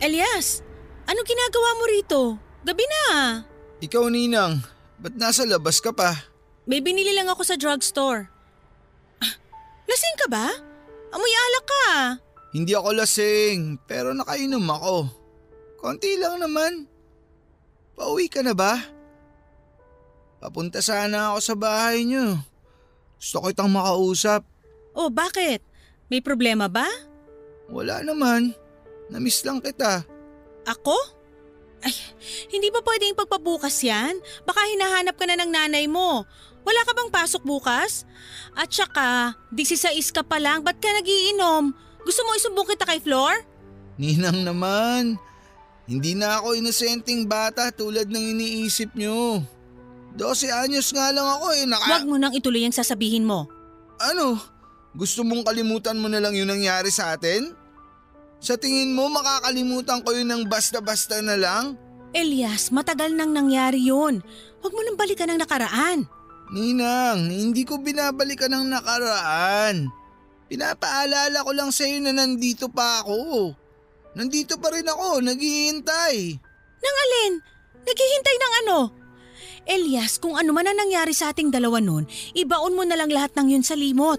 Elias! Ano ginagawa mo rito? Gabi na. Ikaw, Ninang, ba't nasa labas ka pa? May binili lang ako sa drugstore. Ah, lasing ka ba? Amoy alak ka. Hindi ako lasing, pero nakainom ako. Konti lang naman. Pauwi ka na ba? Papunta sana ako sa bahay niyo. Gusto kitang makausap. Oh, bakit? May problema ba? Wala naman. Namiss lang kita. Ako? Ay, hindi ba pwedeng pagpabukas yan? Baka hinahanap ka na ng nanay mo. Wala ka bang pasok bukas? At saka, 16 ka pa lang, ba't ka nagiinom? Gusto mo isumbong kita kay Flor? Ninang naman, hindi na ako inosenteng bata tulad ng iniisip nyo. 12 anyos nga lang ako eh. Huwag mo nang ituloy ang sasabihin mo. Ano? Gusto mong kalimutan mo na lang yung nangyari sa atin? Sa tingin mo makakalimutan ko yun ng basta-basta na lang? Elias, matagal nang nangyari yun. Huwag mo nang balikan ang nakaraan. Ninang, hindi ko binabalikan ang nakaraan. Pinapaalala ko lang sa'yo na nandito pa ako. Nandito pa rin ako, naghihintay. Nang alin? Naghihintay ng ano? Elias, kung ano man ang nangyari sa ating dalawa nun, ibaon mo na lang lahat ng yun sa limot.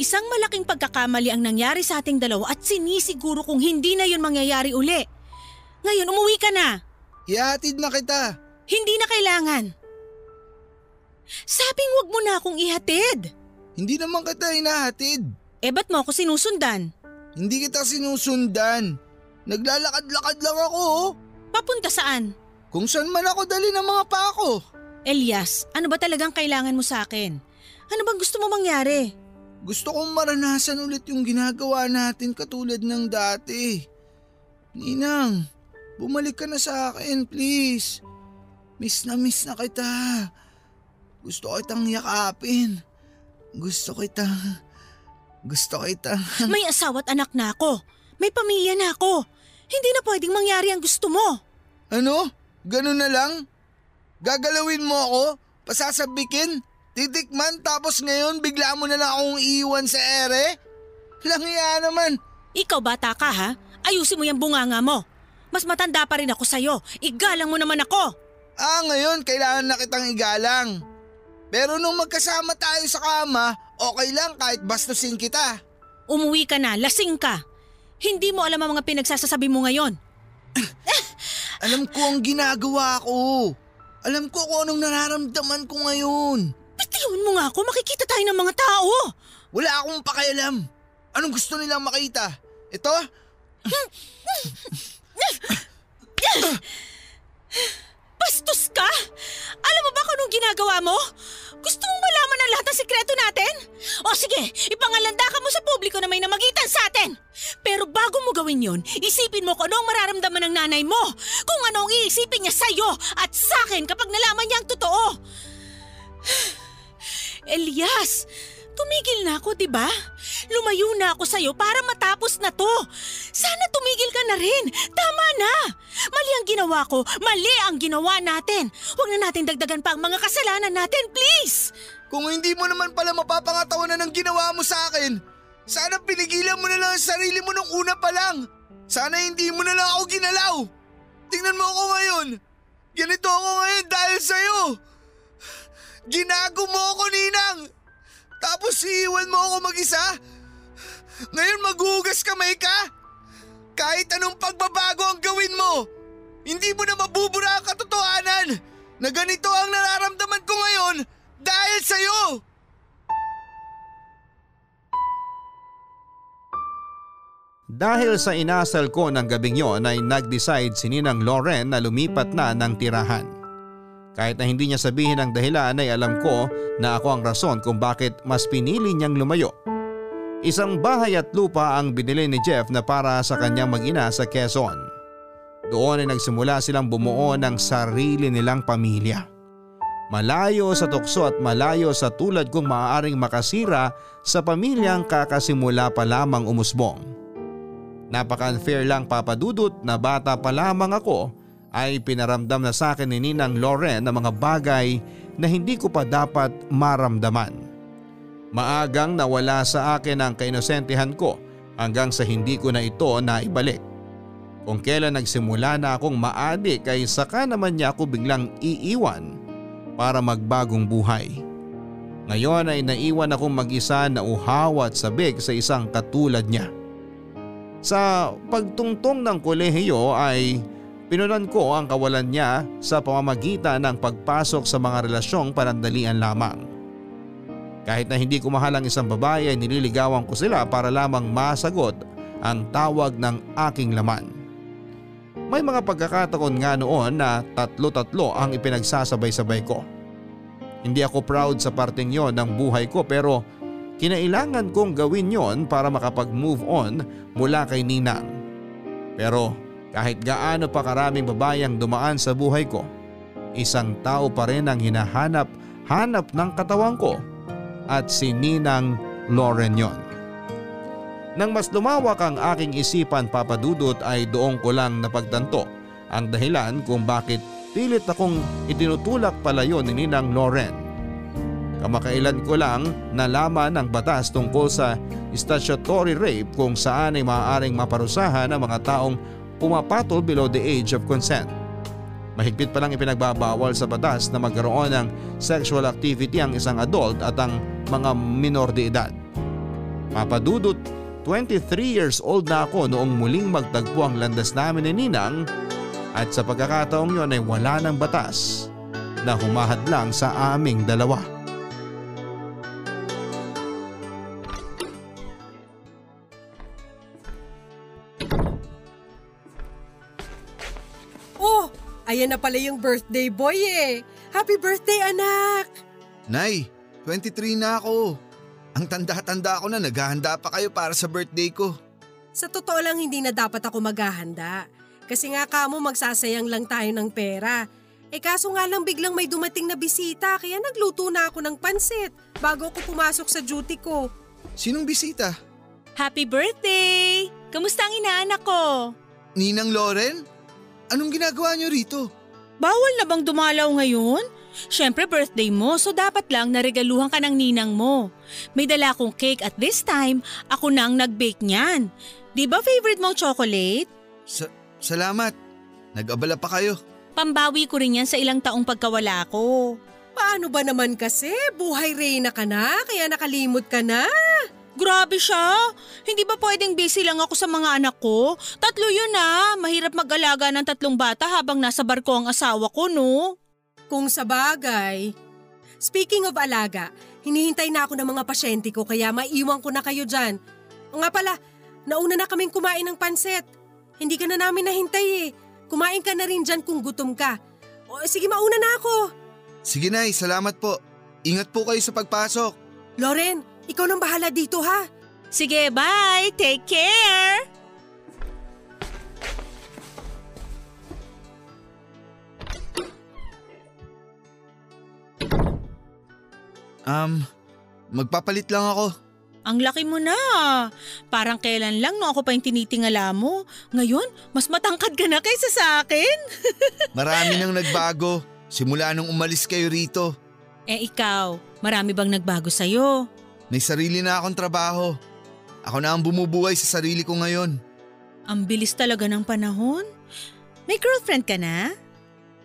Isang malaking pagkakamali ang nangyari sa ating dalawa at sinisiguro kung hindi na yun mangyayari uli. Ngayon, umuwi ka na. Ihatid na kita. Hindi na kailangan. Sabing wag mo na akong ihatid. Hindi naman kita hinahatid. Eh, ba't mo ako sinusundan? Hindi kita sinusundan. Naglalakad-lakad lang ako. Papunta saan? Kung saan man ako dali ng mga pa ako. Elias, ano ba talagang kailangan mo sa akin? Ano bang gusto mo mangyari? Gusto kong maranasan ulit yung ginagawa natin katulad ng dati. Ninang, bumalik ka na sa akin, please. Miss na kita. Gusto kitang yakapin. Gusto kita. May asawa at anak na ako. May pamilya na ako. Hindi na pwedeng mangyari ang gusto mo. Ano? Ganun na lang? Gagalawin mo ako? Pasasabikin? Titikman tapos ngayon bigla mo na lang akong iiwan sa ere? Langya naman. Ikaw bata ka ha? Ayusin mo yung bunganga mo. Mas matanda pa rin ako sa'yo. Igalang mo naman ako. Ah, ngayon kailangan na kitang igalang. Pero nung magkasama tayo sa kama, okay lang kahit bastusin kita. Umuwi ka na, lasing ka. Hindi mo alam ang mga pinagsasasabi mo ngayon. Alam ko ang ginagawa ko. Alam ko kung anong nararamdaman ko ngayon. Bitiwan mo nga ako, makikita tayo ng mga tao. Wala akong pakialam. Anong gusto nilang makita? Ito? Bastos ka? Alam mo ba kung anong ginagawa mo? Gusto mong malaman ang lahat ng sikreto natin? O sige, ipangalanda ka mo sa publiko na may namagitan sa atin. Pero bago mo gawin yon, isipin mo kung ano ang mararamdaman ng nanay mo. Kung ano ang iisipin niya sa'yo at sa'kin kapag nalaman niya ang totoo. Elias, tumigil na ako, diba? Lumayo na ako sa'yo para matapos na to. Sana tumigil ka na rin. Tama na. Mali ang ginawa ko. Mali ang ginawa natin. Huwag na natin dagdagan pa ang mga kasalanan natin, please. Kung hindi mo naman pala mapapangatawanan ang ginawa mo sa akin, sana pinigilan mo na lang ang sarili mo nung una pa lang. Sana hindi mo na lang ako ginalaw. Tingnan mo ako ngayon. Ganito ako ngayon dahil sa'yo. Ginago mo ako, Ninang. Tapos iiwan mo ako mag-isa? Ngayon maghuhugas kamay ka? Kahit anong pagbabago ang gawin mo, hindi mo na mabubura ang katotohanan na ganito ang nararamdaman ko ngayon dahil sa'yo! Dahil sa inasal ko ng gabing yon ay nag-decide si Ninang Loren na lumipat na ng tirahan. Kahit na hindi niya sabihin ang dahilan ay alam ko na ako ang rason kung bakit mas pinili niyang lumayo. Isang bahay at lupa ang binili ni Jeff na para sa kanyang mag-ina sa Quezon. Doon ay nagsimula silang bumuo ng sarili nilang pamilya. Malayo sa tukso at malayo sa tulad kong maaaring makasira sa pamilyang kakasimula pa lamang umusbong. Napaka-unfair lang Papa Dudut na bata pa lamang ako ay pinaramdam na sa akin ni Ninang Loren ang mga bagay na hindi ko pa dapat maramdaman. Maagang nawala sa akin ang kainosentehan ko hanggang sa hindi ko na ito naibalik. Kung kailan nagsimula na akong maadik ay saka naman niya ako biglang iiwan para magbagong buhay. Ngayon ay naiwan akong mag-isa na uhaw at sabik sa isang katulad niya. Sa pagtungtong ng kolehiyo ay pinunan ko ang kawalan niya sa pamamagitan ng pagpasok sa mga relasyong panandalian lamang. Kahit na hindi ko mahal ang isang babae ay nililigawan ko sila para lamang masagot ang tawag ng aking laman. May mga pagkakataon nga noon na tatlo-tatlo ang ipinagsasabay-sabay ko. Hindi ako proud sa parteng yon ng buhay ko pero kinailangan kong gawin yon para makapag-move on mula kay Ninang. Pero kahit gaano pa karaming babae ang dumaan sa buhay ko, isang tao pa rin ang hinahanap-hanap ng katawan ko at si Ninang Loren yon. Nang mas lumawak ang aking isipan Papa Dudut ay doon ko lang napagtanto ang dahilan kung bakit pilit akong itinutulak palayo ni Ninang Loren. Kamakailan ko lang nalaman ang batas tungkol sa statutory rape kung saan ay maaaring maparusahan ang mga taong pumapatol below the age of consent. Mahigpit palang ipinagbabawal sa batas na magkaroon ng sexual activity ang isang adult at ang mga minor de edad. Papa Dudut, 23 years old na ako noong muling magtagpo ang landas namin ni Ninang at sa pagkakataong yon ay wala ng batas na humahad lang sa aming dalawa. Ayan na pala yung birthday boy eh. Happy birthday anak! Nay, 23 na ako. Ang tanda-tanda ako na naghahanda pa kayo para sa birthday ko. Sa totoo lang hindi na dapat ako maghahanda. Kasi nga kamo magsasayang lang tayo ng pera. Eh kaso nga lang biglang may dumating na bisita kaya nagluto na ako ng pansit bago ako pumasok sa duty ko. Sinong bisita? Happy birthday! Kamusta ang inaanak ko? Ninang Loren? Anong ginagawa niyo rito? Bawal na bang dumalaw ngayon? Siyempre birthday mo, so dapat lang naregaluhan ka ng ninang mo. May dala akong cake at this time, ako na ang nag-bake niyan. Di ba favorite mong chocolate? Salamat. Nag-abala pa kayo. Pambawi ko rin yan sa ilang taong pagkawala ko. Paano ba naman kasi? Buhay reyna ka na, kaya nakalimot ka na. Grabe siya. Hindi ba pwedeng busy lang ako sa mga anak ko? 3 yun ah. Mahirap mag-alaga ng 3 bata habang nasa barko ang asawa ko, no? Kung sa bagay. Speaking of alaga, hinihintay na ako ng mga pasyente ko kaya maiwan ko na kayo dyan. Nga pala, nauna na kaming kumain ng pansit. Hindi ka na namin nahintay eh. Kumain ka na rin dyan kung gutom ka. O, sige, mauna na ako. Sige Nay, salamat po. Ingat po kayo sa pagpasok. Loren, ikaw nang bahala dito ha. Sige, bye. Take care. Magpapalit lang ako. Ang laki mo na. Parang kailan lang no ako pa yung tinitingala mo. Ngayon, mas matangkad ka na kaysa sa akin. Marami nang nagbago. Simula nung umalis kayo rito. Eh ikaw, marami bang nagbago sa'yo? May sarili na akong trabaho. Ako na ang bumubuhay sa sarili ko ngayon. Ang bilis talaga ng panahon. May girlfriend ka na?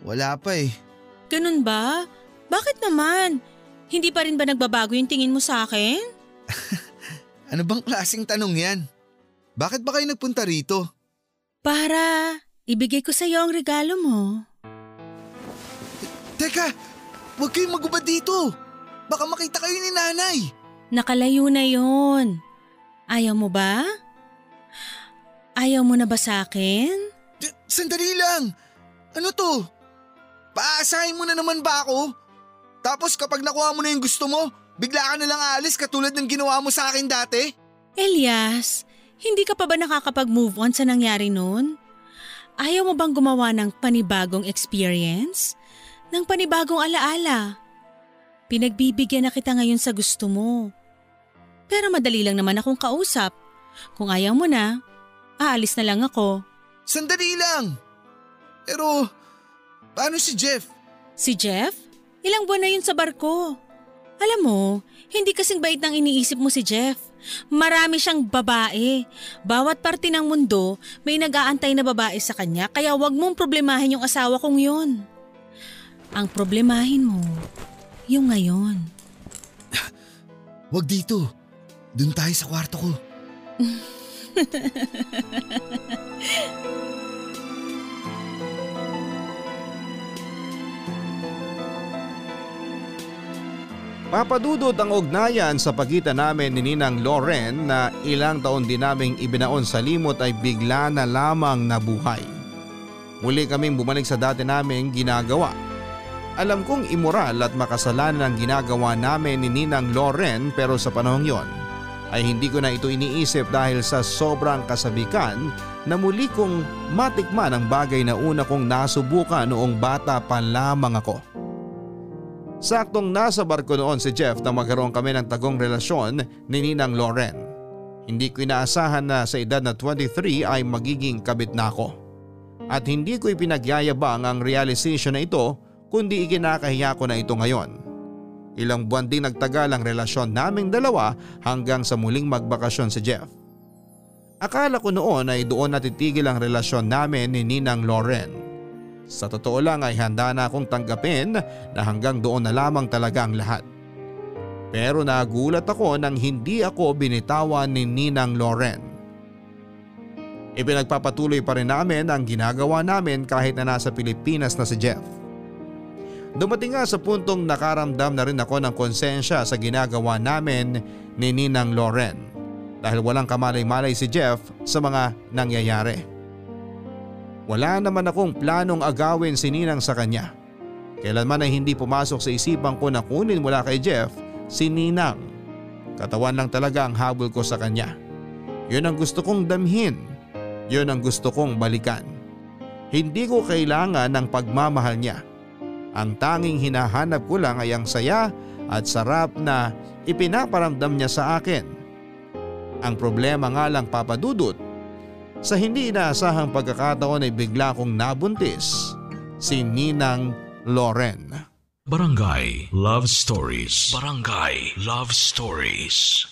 Wala pa eh. Ganun ba? Bakit naman? Hindi pa rin ba nagbabago yung tingin mo sa akin? Ano bang klaseng tanong yan? Bakit ba kayo nagpunta rito? Para ibigay ko sa iyo ang regalo mo. Teka! Huwag kayong magubad dito! Baka makita kayo ni nanay! Nakalayo na yon. Ayaw mo ba? Ayaw mo na ba sa akin? Sandali lang! Ano to? Paasahin mo na naman ba ako? Tapos kapag nakuha mo na yung gusto mo, bigla ka na lang aalis katulad ng ginawa mo sa akin dati? Elias, hindi ka pa ba nakakapag-move on sa nangyari noon? Ayaw mo bang gumawa ng panibagong experience? Ng panibagong alaala? Pinagbibigyan na kita ngayon sa gusto mo. Pero madali lang naman akong kausap. Kung ayaw mo na, aalis na lang ako. Sandali lang! Pero, paano si Jeff? Si Jeff? Ilang buwan na yun sa barko. Alam mo, hindi kasing bait ng iniisip mo si Jeff. Marami siyang babae. Bawat parte ng mundo, may nag-aantay na babae sa kanya kaya wag mong problemahin yung asawa kong yun. Ang problemahin mo, yung ngayon. Wag dito. Doon tayo sa kwarto ko. Papadudod ang ugnayan sa pagitan namin ni Ninang Loren na ilang taon din naming ibinaon sa limot ay bigla na lamang nabuhay. Muli kaming bumalik sa dati naming ginagawa. Alam kong immoral at makasalanan ang ginagawa namin ni Ninang Loren pero sa panahong yon ay hindi ko na ito iniisip dahil sa sobrang kasabikan na muli kong matikman ang bagay na una kong nasubukan noong bata pa lamang ako. Saktong nasa barko noon si Jeff na magkaroon kami ng tagong relasyon ni Ninang Loren. Hindi ko inaasahan na sa edad na 23 ay magiging kabit na ako. At hindi ko ipinagyayabang ang realization na ito kundi ikinakahiya ko na ito ngayon. Ilang buwan din nagtagal ang relasyon naming dalawa hanggang sa muling magbakasyon si Jeff. Akala ko noon ay doon natitigil ang relasyon namin ni Ninang Loren. Sa totoo lang ay handa na akong tanggapin na hanggang doon na lamang talaga ang lahat. Pero nagulat ako nang hindi ako binitawan ni Ninang Loren. Ipinagpapatuloy pa rin namin ang ginagawa namin kahit na nasa Pilipinas na si Jeff. Dumating nga sa puntong nakaramdam na rin ako ng konsensya sa ginagawa namin ni Ninang Loren dahil walang kamalay-malay si Jeff sa mga nangyayari. Wala naman akong planong agawin si Ninang sa kanya. Kailanman ay hindi pumasok sa isipan ko na kunin mula kay Jeff si Ninang. Katawan lang talaga ang habol ko sa kanya. Yun ang gusto kong damhin. Yun ang gusto kong balikan. Hindi ko kailangan ng pagmamahal niya. Ang tanging hinahanap ko lang ay ang saya at sarap na ipinaparamdam niya sa akin. Ang problema nga lang, Papa Dudut, sa hindi inaasahang pagkakataon ay bigla kong nabuntis si Ninang Loren. Barangay Love Stories. Barangay Love Stories.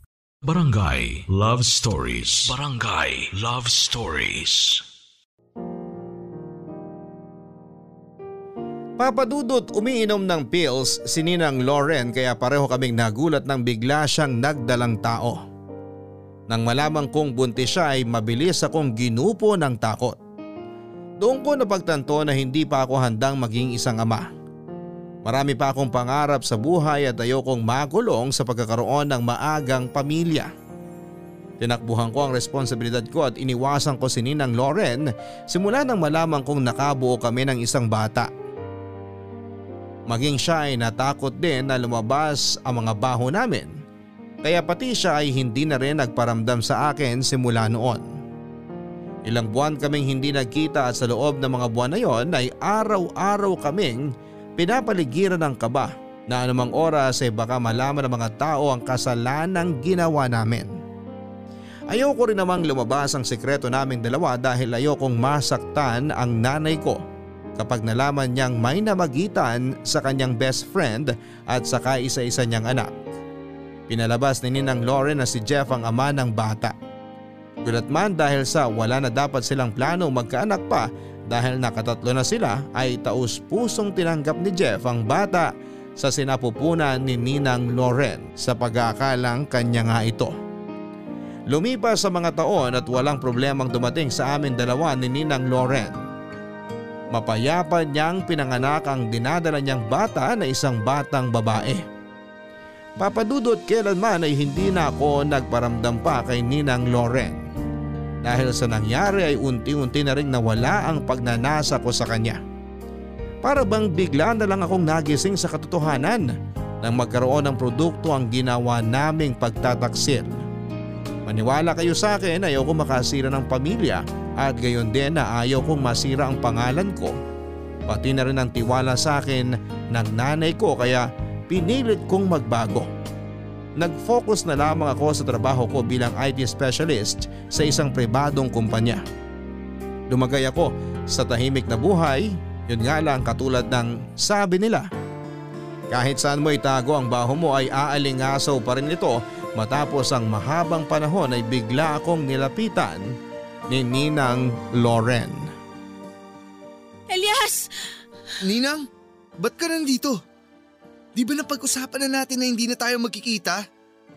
Barangay Love Stories. Barangay Love Stories. Papa Dudut, umiinom ng pills si Ninang Loren kaya pareho kaming nagulat nang bigla siyang nagdalang tao. Nang malamang kong buntis siya ay mabilis akong ginupo ng takot. Doon ko napagtanto na hindi pa ako handang maging isang ama. Marami pa akong pangarap sa buhay at ayokong makulong sa pagkakaroon ng maagang pamilya. Tinakbuhan ko ang responsibilidad ko at iniwasan ko si Ninang Loren simula nang malaman kong nakabuo kami ng isang bata. Maging siya ay natakot din na lumabas ang mga baho namin, kaya pati siya ay hindi na rin nagparamdam sa akin simula noon. Ilang buwan kaming hindi nagkita at sa loob ng mga buwan na yon ay araw-araw kaming pinapaligiran ng kaba na anumang oras ay baka malaman ng mga tao ang kasalanang ginawa namin. Ayoko rin namang lumabas ang sekreto naming dalawa dahil ayokong masaktan ang nanay ko kapag nalaman niyang may namagitan sa kanyang best friend at sa kaisa-isa niyang anak. Pinalabas ni Ninang Loren na si Jeff ang ama ng bata. Gulat man dahil sa wala na dapat silang plano magkaanak pa. Dahil nakatatlo na sila ay taus-pusong tinanggap ni Jeff ang bata sa sinapupunan ni Ninang Loren sa pag-aakalang kanya nga ito. Lumipas sa mga taon at walang problemang dumating sa amin dalawa ni Ninang Loren. Mapayapa niyang pinanganak ang dinadala niyang bata na isang batang babae. Papa Dudut, kailanman ay hindi na ako nagparamdam pa kay Ninang Loren. Dahil sa nangyari ay unti-unti na rin nawala ang pagnanasa ko sa kanya. Para bang bigla na lang akong nagising sa katotohanan nang magkaroon ng produkto ang ginawa naming pagtataksil. Maniwala kayo sa akin, ayaw ko makasira ng pamilya at gayon din na ayaw kong masira ang pangalan ko. Pati na rin ang tiwala sa akin ng nanay ko kaya pinilit kong magbago. Nag-focus na lamang ako sa trabaho ko bilang IT specialist sa isang pribadong kumpanya. Lumagay ako sa tahimik na buhay, yun nga lang katulad ng sabi nila. Kahit saan mo itago ang baho mo ay aalingasaw pa rin ito. Matapos ang mahabang panahon ay bigla akong nilapitan ni Ninang Loren. Elias! Ninang, ba't ka nandito? Di ba napag-usapan na natin na hindi na tayo magkikita?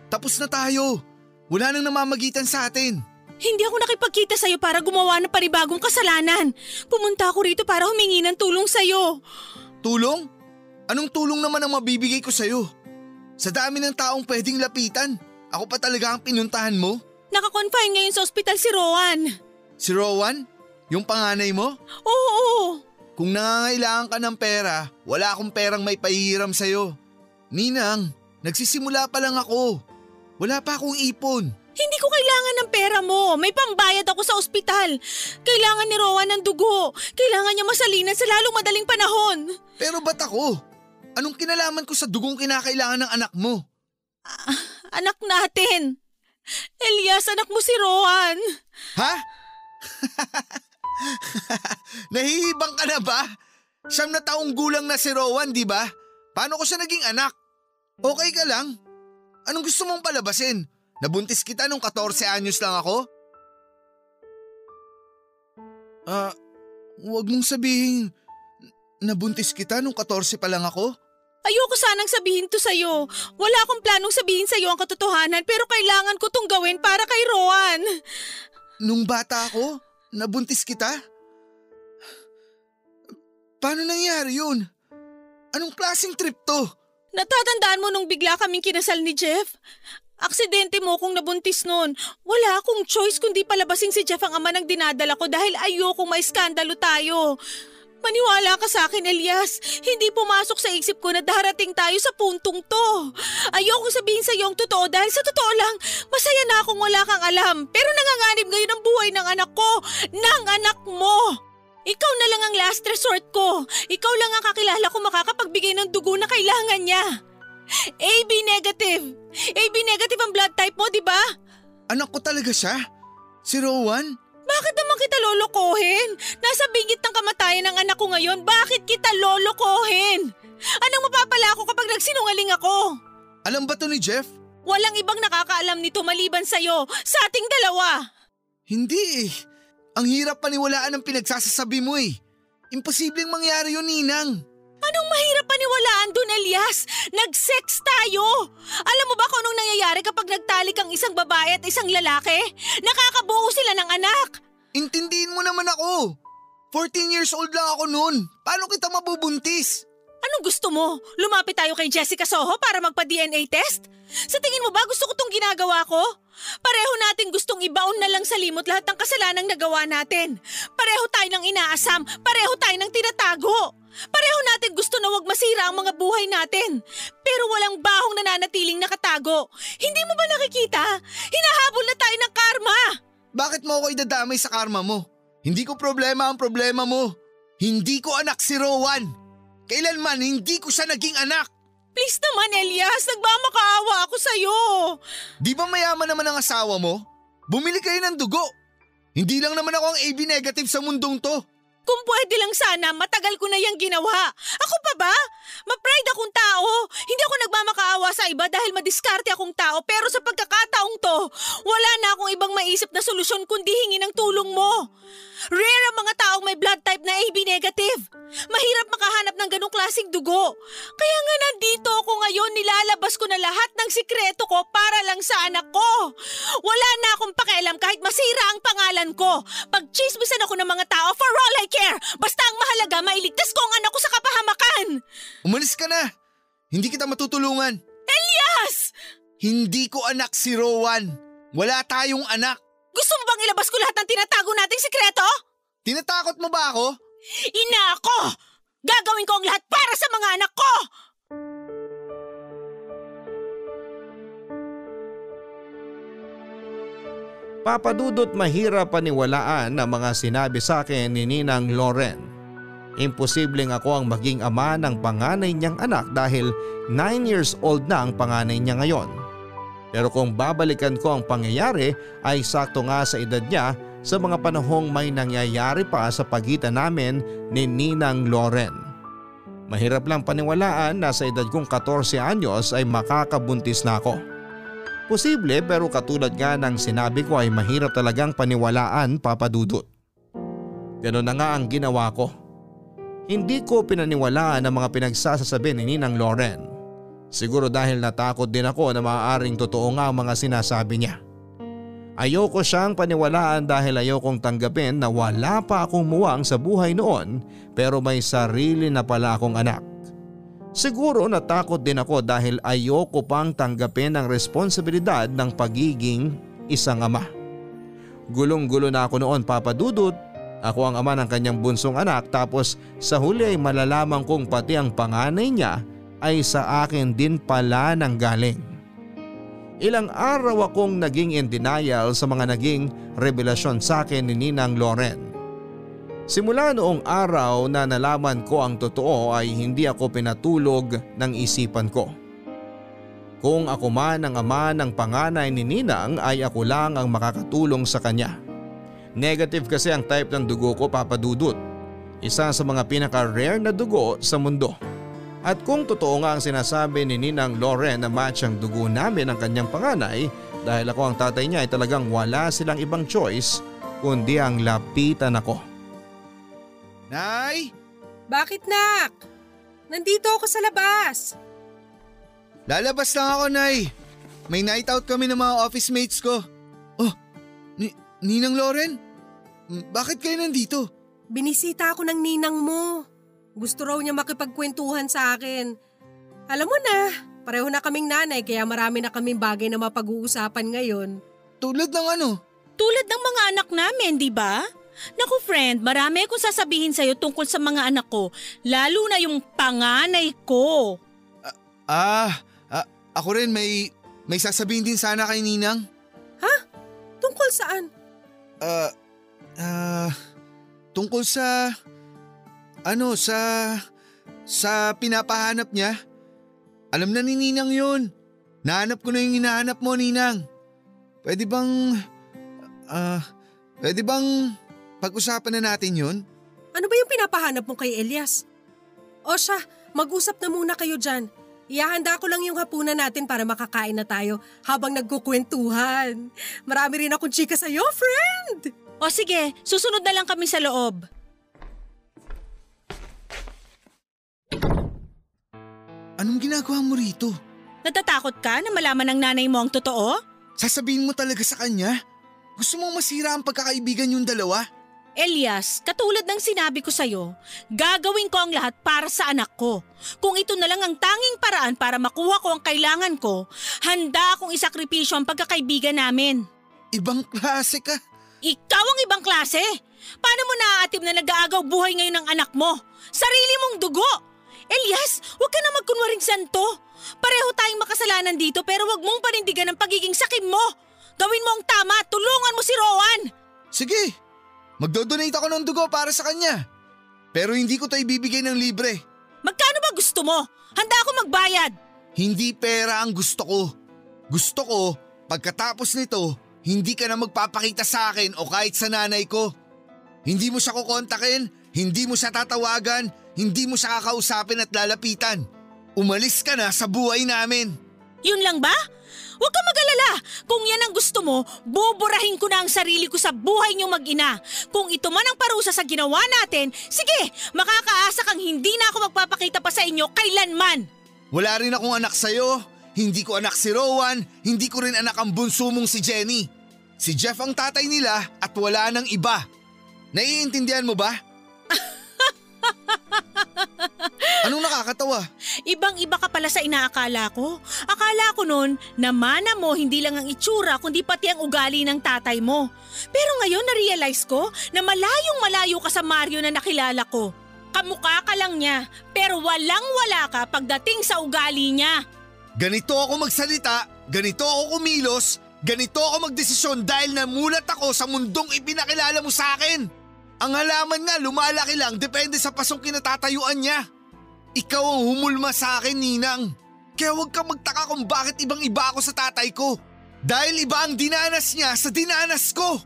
Tapos na tayo. Wala nang namamagitan sa atin. Hindi ako nakipagkita sa'yo para gumawa ng panibagong kasalanan. Pumunta ako rito para humingi ng tulong sa'yo. Tulong? Anong tulong naman ang mabibigay ko sa'yo? Sa dami ng taong pwedeng lapitan, ako pa talaga ang pinuntahan mo? Nakakonfine ngayon sa ospital si Rowan. Si Rowan? Yung panganay mo? Oo. Kung nangangailangan ka ng pera, wala akong perang may pahihiram sa'yo. Ninang, nagsisimula pa lang ako. Wala pa akong ipon. Hindi ko kailangan ng pera mo. May pambayad ako sa ospital. Kailangan ni Rowan ng dugo. Kailangan niya masalinan sa lalong madaling panahon. Pero ba't ako? Anong kinalaman ko sa dugong kinakailangan ng anak mo? Anak natin. Elias, anak mo si Rowan. Ha? Nahihibang ka na ba? 9 na taong gulang na si Rowan, di ba? Paano ko siya naging anak? Okay ka lang? Anong gusto mong palabasin? Nabuntis kita nung 14 anyos lang ako? Huwag mong sabihin nabuntis kita nung 14 pa lang ako? Ayoko sanang sabihin to sa'yo. Wala akong planong sabihin sa'yo ang katotohanan pero kailangan ko tong gawin para kay Rowan. Nung bata ako? Nabuntis kita? Paano nangyari yun? Anong klaseng trip to? Natatandaan mo nung bigla kaming kinasal ni Jeff? Aksidente mo kong nabuntis noon. Wala akong choice kundi palabasing si Jeff ang ama ng dinadala ko dahil ayokong maiskandalo tayo. Maniwala ka sa akin, Elias. Hindi pumasok sa isip ko na darating tayo sa puntong to. Ayokong sabihin sa iyo ang totoo dahil sa totoo lang, masaya na akong wala kang alam. Pero nanganganib ngayon ang buhay ng anak ko, ng anak mo. Ikaw na lang ang last resort ko. Ikaw lang ang kakilala ko makakapagbigay ng dugo na kailangan niya. AB negative. AB negative ang blood type mo, di ba? Anak ko talaga siya? Si Rowan? Bakit naman kita lolokohin? Nasa bingit ng kamatayan ng anak ko ngayon, bakit kita lolokohin? Anong mapapala ako kapag nagsinungaling ako? Alam ba to ni Jeff? Walang ibang nakakaalam nito maliban sa'yo, sa ating dalawa. Hindi eh. Ang hirap paniwalaan ang pinagsasasabi mo eh. Imposibleng mangyari yun, Ninang. Anong mahirap paniwalaan dun, Elias? Nag-sex tayo! Alam mo ba kung anong nangyayari kapag nagtalik ang isang babae at isang lalaki? Nakakabuo sila ng anak! Intindihin mo naman ako! 14 years old lang ako noon. Paano kita mabubuntis? Anong gusto mo? Lumapit tayo kay Jessica Soho para magpa-DNA test? Sa tingin mo ba gusto ko itong ginagawa ko? Pareho natin gustong ibaon na lang sa limot lahat ng kasalanang nagawa natin. Pareho tayo ng inaasam, pareho tayo ng tinatago. Pareho natin gusto na huwag masira ang mga buhay natin. Pero walang bahong nananatiling nakatago. Hindi mo ba nakikita? Hinahabol na tayo ng karma! Bakit mo ako idadamay sa karma mo? Hindi ko problema ang problema mo. Hindi ko anak si Rowan. Kailanman hindi ko siya naging anak. Please naman, Elias, nagmamakaawa ako sa'yo. Di ba mayaman naman ang asawa mo? Bumili kayo ng dugo. Hindi lang naman ako ang AB negative sa mundong to. Kung pwede lang sana, matagal ko na yung ginawa. Ako pa ba? Ma-pride akong tao. Hindi ako nagmamakaawa sa iba dahil madiskarte akong tao. Pero sa pagkakataong to, wala na akong ibang maisip na solusyon kundi hingin ng tulong mo. Rare ang mga taong may blood type na AB negative. Mahirap makahanap ng ganong klaseng dugo. Kaya nga nandito ako ngayon, nilalabas ko na lahat ng sikreto ko para lang sa anak ko. Wala na akong pakialam kahit masira ang pangalan ko. Pag-chismisan ako ng mga tao, for all I care. Basta ang mahalaga, mailigtas ko ang anak ko sa kapahamakan. Umalis ka na. Hindi kita matutulungan. Elias! Hindi ko anak si Rowan. Wala tayong anak. Gusto mo bang ilabas ko lahat ng tinatago nating sikreto? Tinatakot mo ba ako? Ina ako! Gagawin ko ang lahat para sa mga anak ko! Papa Dudut, mahirap paniwalaan ang mga sinabi sa akin ni Ninang Loren. Imposibleng ako ang maging ama ng panganay niyang anak dahil 9 years old na ang panganay niya ngayon. Pero kung babalikan ko ang pangyayari ay sakto nga sa edad niya sa mga panahong may nangyayari pa sa pagitan namin ni Ninang Loren. Mahirap lang paniwalaan na sa edad kong 14 anyos ay makakabuntis na ako. Posible pero katulad nga ng sinabi ko ay mahirap talagang paniwalaan, Papa Dudut. Ganun na nga ang ginawa ko. Hindi ko pinaniwalaan ang mga pinagsasabi ni Ninang Loren. Siguro dahil natakot din ako na maaaring totoo nga ang mga sinasabi niya. Ayoko siyang paniwalaan dahil ayokong tanggapin na wala pa akong muwang sa buhay noon pero may sarili na pala akong anak. Siguro natakot din ako dahil ayoko pang tanggapin ang responsibilidad ng pagiging isang ama. Gulong-gulo na ako noon, Papa Dudut. Ako ang ama ng kanyang bunsong anak tapos sa huli ay malalaman kong pati ang panganay niya ay sa akin din pala nang galing. Ilang araw akong naging in denial sa mga naging revelasyon sa akin ni Ninang Loren. Simula noong araw na nalaman ko ang totoo ay hindi ako pinatulog ng isipan ko. Kung ako man ang ama ng panganay ni Ninang ay ako lang ang makakatulong sa kanya. Negative kasi ang type ng dugo ko, Papa Dudut. Isa sa mga pinaka-rare na dugo sa mundo. At kung totoo nga ang sinasabi ni Ninang Loren na match ang dugo namin ng kanyang panganay dahil ako ang tatay niya ay talagang wala silang ibang choice kundi ang lapitan ako. Nay! Bakit, Nak? Nandito ako sa labas. Lalabas lang ako, Nay. May night out kami ng mga office mates ko. Oh, Ninang Loren? Bakit kayo nandito? Binisita ako ng ninang mo. Gusto raw niya makipagkwentuhan sa akin. Alam mo na, pareho na kaming nanay kaya marami na kaming bagay na mapag-uusapan ngayon. Tulad ng ano? Tulad ng mga anak namin, di ba? Naku friend, marami akong sasabihin sa'yo tungkol sa mga anak ko, lalo na yung panganay ko. Ako rin may sasabihin din sana kay Ninang. Ha? Tungkol saan? Tungkol sa, sa pinapahanap niya. Alam na ni Ninang yun. Nahanap ko na yung hinahanap mo, Ninang. Pwede bang pag-usapan na natin yun? Ano ba yung pinapahanap mo kay Elias? O siya, mag-usap na muna kayo dyan. Ihahanda ko lang yung hapunan natin para makakain na tayo habang nagkukwentuhan. Marami rin akong chika sa'yo, friend! O sige, susunod na lang kami sa loob. Anong ginagawa mo rito? Natatakot ka na malaman ng nanay mo ang totoo? Sasabihin mo talaga sa kanya? Gusto mong masira ang pagkakaibigan yung dalawa? Elias, katulad ng sinabi ko sa'yo, gagawin ko ang lahat para sa anak ko. Kung ito na lang ang tanging paraan para makuha ko ang kailangan ko, handa akong isakripisyo ang pagkakaibigan namin. Ibang klase ka? Ikaw ang ibang klase? Paano mo naaatib na nag-aagaw buhay ngayon ng anak mo? Sarili mong dugo! Elias, huwag ka na magkunwaring santo. Pareho tayong makasalanan dito pero huwag mong panindigan ang pagiging sakim mo. Gawin mo ang tama at tulungan mo si Rowan! Sige, magdodonate ako ng dugo para sa kanya. Pero hindi ko 'to ibibigay ng libre. Magkano ba gusto mo? Handa ako magbayad. Hindi pera ang gusto ko. Gusto ko, pagkatapos nito, hindi ka na magpapakita sa akin o kahit sa nanay ko. Hindi mo siya kukontakin, hindi mo siya tatawagan, hindi mo siya kakausapin at lalapitan. Umalis ka na sa buhay namin. Yun lang ba? Huwag kang mag-alala. Kung yan ang gusto mo, buburahin ko na ang sarili ko sa buhay niyong mag-ina. Kung ito man ang parusa sa ginawa natin, sige, makakaasa kang hindi na ako magpapakita pa sa inyo kailanman. Wala rin akong anak sa'yo, hindi ko anak si Rowan, hindi ko rin anak ang bunso mong si Jenny. Si Jeff ang tatay nila at wala nang iba. Naiintindihan mo ba? Anong nakakatawa? Ibang-iba ka pala sa inaakala ko. Akala ko noon na mana mo hindi lang ang itsura kundi pati ang ugali ng tatay mo. Pero ngayon na-realize ko na malayong malayo ka sa Mario na nakilala ko. Kamukha ka lang niya pero walang-wala ka pagdating sa ugali niya. Ganito ako magsalita, ganito ako kumilos, ganito ako magdesisyon dahil namulat ako sa mundong ipinakilala mo sa akin. Ang halaman nga lumalaki lang depende sa pasong kinatatayuan niya. Ikaw ang humulma sa akin, Ninang. Kaya huwag kang magtaka kung bakit ibang-iba ako sa tatay ko. Dahil iba ang dinanas niya sa dinanas ko.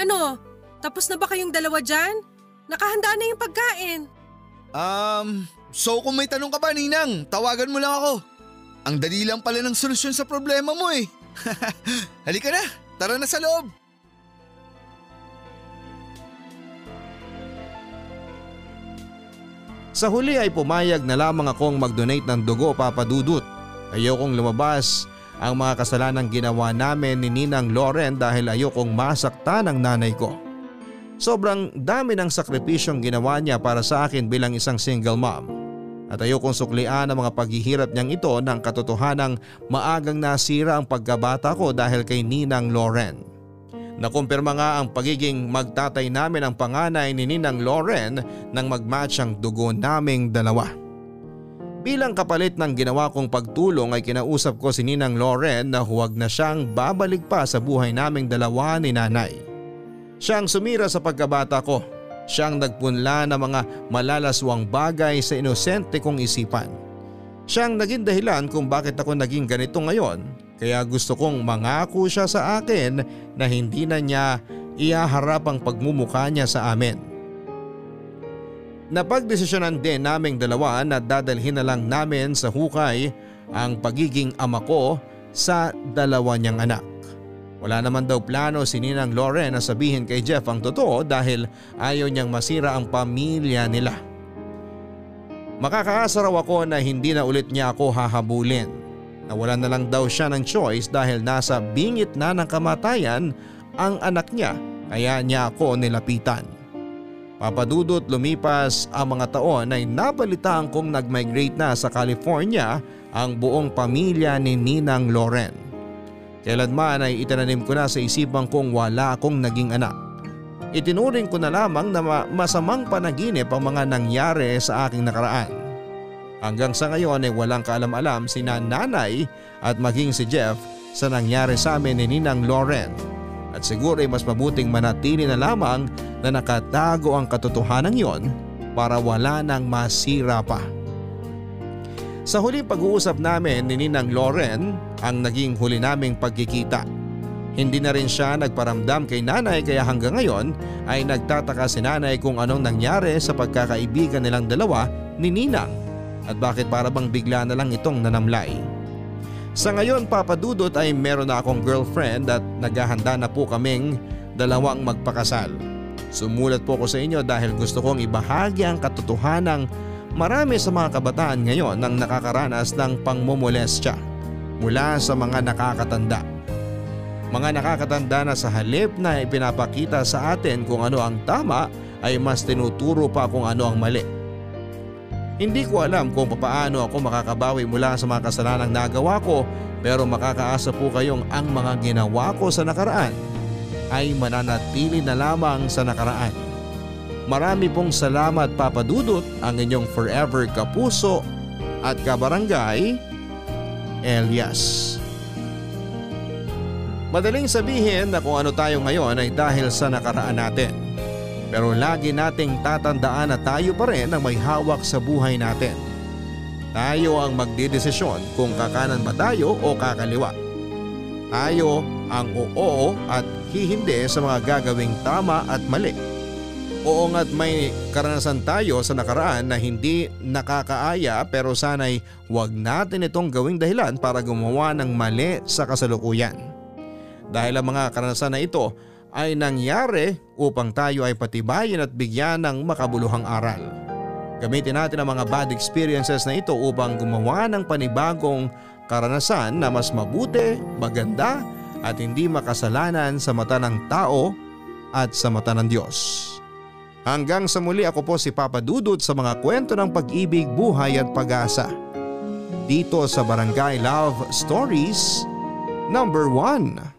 Ano? Tapos na ba kayong dalawa dyan? Nakahanda na yung pagkain. So kung may tanong ka ba, Ninang, tawagan mo lang ako. Ang dali lang pala ng solusyon sa problema mo eh. Halika na, tara na sa loob. Sa huli ay pumayag na lamang akong mag-donate ng dugo, Papa Dudut. Ayokong lumabas ang mga kasalanang ginawa namin ni Ninang Loren dahil ayokong masaktan ang nanay ko. Sobrang dami ng sakripisyong ginawa niya para sa akin bilang isang single mom. At ayokong suklian ang mga paghihirap niyang ito ng katotohanang maagang nasira ang pagkabata ko dahil kay Ninang Loren. Nakumpirma nga ang pagiging magtatay namin ang panganay ni Ninang Loren nang magmatch ang dugo naming dalawa. Bilang kapalit ng ginawa kong pagtulong ay kinausap ko si Ninang Loren na huwag na siyang babalik pa sa buhay naming dalawa ni nanay. Siyang sumira sa pagkabata ko, siyang nagpunla ng mga malalaswang bagay sa inosente kong isipan. Siyang naging dahilan kung bakit ako naging ganito ngayon. Kaya gusto kong mangako siya sa akin na hindi na niya iaharap ang pagmumukha niya sa amin. Napagdesisyonan din naming dalawa na dadalhin na lang namin sa hukay ang pagiging ama ko sa dalawa niyang anak. Wala naman daw plano si Ninang Loren na sabihin kay Jeff ang totoo dahil ayaw niyang masira ang pamilya nila. Makakaasa raw ako na hindi na ulit niya ako hahabulin. Nawalan na lang daw siya ng choice dahil nasa bingit na ng kamatayan ang anak niya kaya niya ako nilapitan. Papa Dudut, lumipas ang mga taon ay nabalitaan kong nag-migrate na sa California ang buong pamilya ni Ninang Loren. Kailanman ay itinanim ko na sa isipan kong wala akong naging anak. Itinuring ko na lamang na masamang panaginip ang mga nangyari sa aking nakaraan. Hanggang sa ngayon ay walang kaalam-alam si nanay at maging si Jeff sa nangyari sa amin ni Ninang Lauren. At siguro ay mas mabuting manatili na lamang na nakatago ang katotohanan yon para wala nang masira pa. Sa huling pag-uusap namin ni Ninang Lauren ang naging huli naming pagkikita. Hindi na rin siya nagparamdam kay nanay kaya hanggang ngayon ay nagtataka si nanay kung anong nangyari sa pagkakaibigan nilang dalawa ni Ninang at bakit para bang bigla na lang itong nanamlay. Sa ngayon, Papa Dudut, ay meron na akong girlfriend at naghahanda na po kaming dalawang magpakasal. Sumulat po ko sa inyo dahil gusto kong ibahagi ang katotohanan. Marami sa mga kabataan ngayon ang nakakaranas ng pangmomolestya mula sa mga nakakatanda. Mga nakakatanda na sa halip na ipinapakita sa atin kung ano ang tama ay mas tinuturo pa kung ano ang mali. Hindi ko alam kung paano ako makakabawi mula sa mga kasalanang nagawa ko, pero makakaasa po kayong ang mga ginawa ko sa nakaraan ay mananatili na lamang sa nakaraan. Marami pong salamat, Papa Dudut, ang inyong forever kapuso at kabarangay, Elias. Madaling sabihin na kung ano tayo ngayon ay dahil sa nakaraan natin. Pero lagi nating tatandaan na tayo pa rin ang may hawak sa buhay natin. Tayo ang magdidesisyon kung kakanan ba tayo o kakaliwa. Tayo ang oo at hihindi sa mga gagawing tama at mali. Oo nga't may karanasan tayo sa nakaraan na hindi nakakaaya, pero sana'y huwag natin itong gawing dahilan para gumawa ng mali sa kasalukuyan. Dahil ang mga karanasan na ito ay nangyari upang tayo ay patibayin at bigyan ng makabuluhang aral. Gamitin natin ang mga bad experiences na ito upang gumawa ng panibagong karanasan na mas mabuti, maganda at hindi makasalanan sa mata ng tao at sa mata ng Diyos. Hanggang sa muli, ako po si Papa Dudut sa mga kwento ng pag-ibig, buhay at pag-asa. Dito sa Barangay Love Stories Number 1.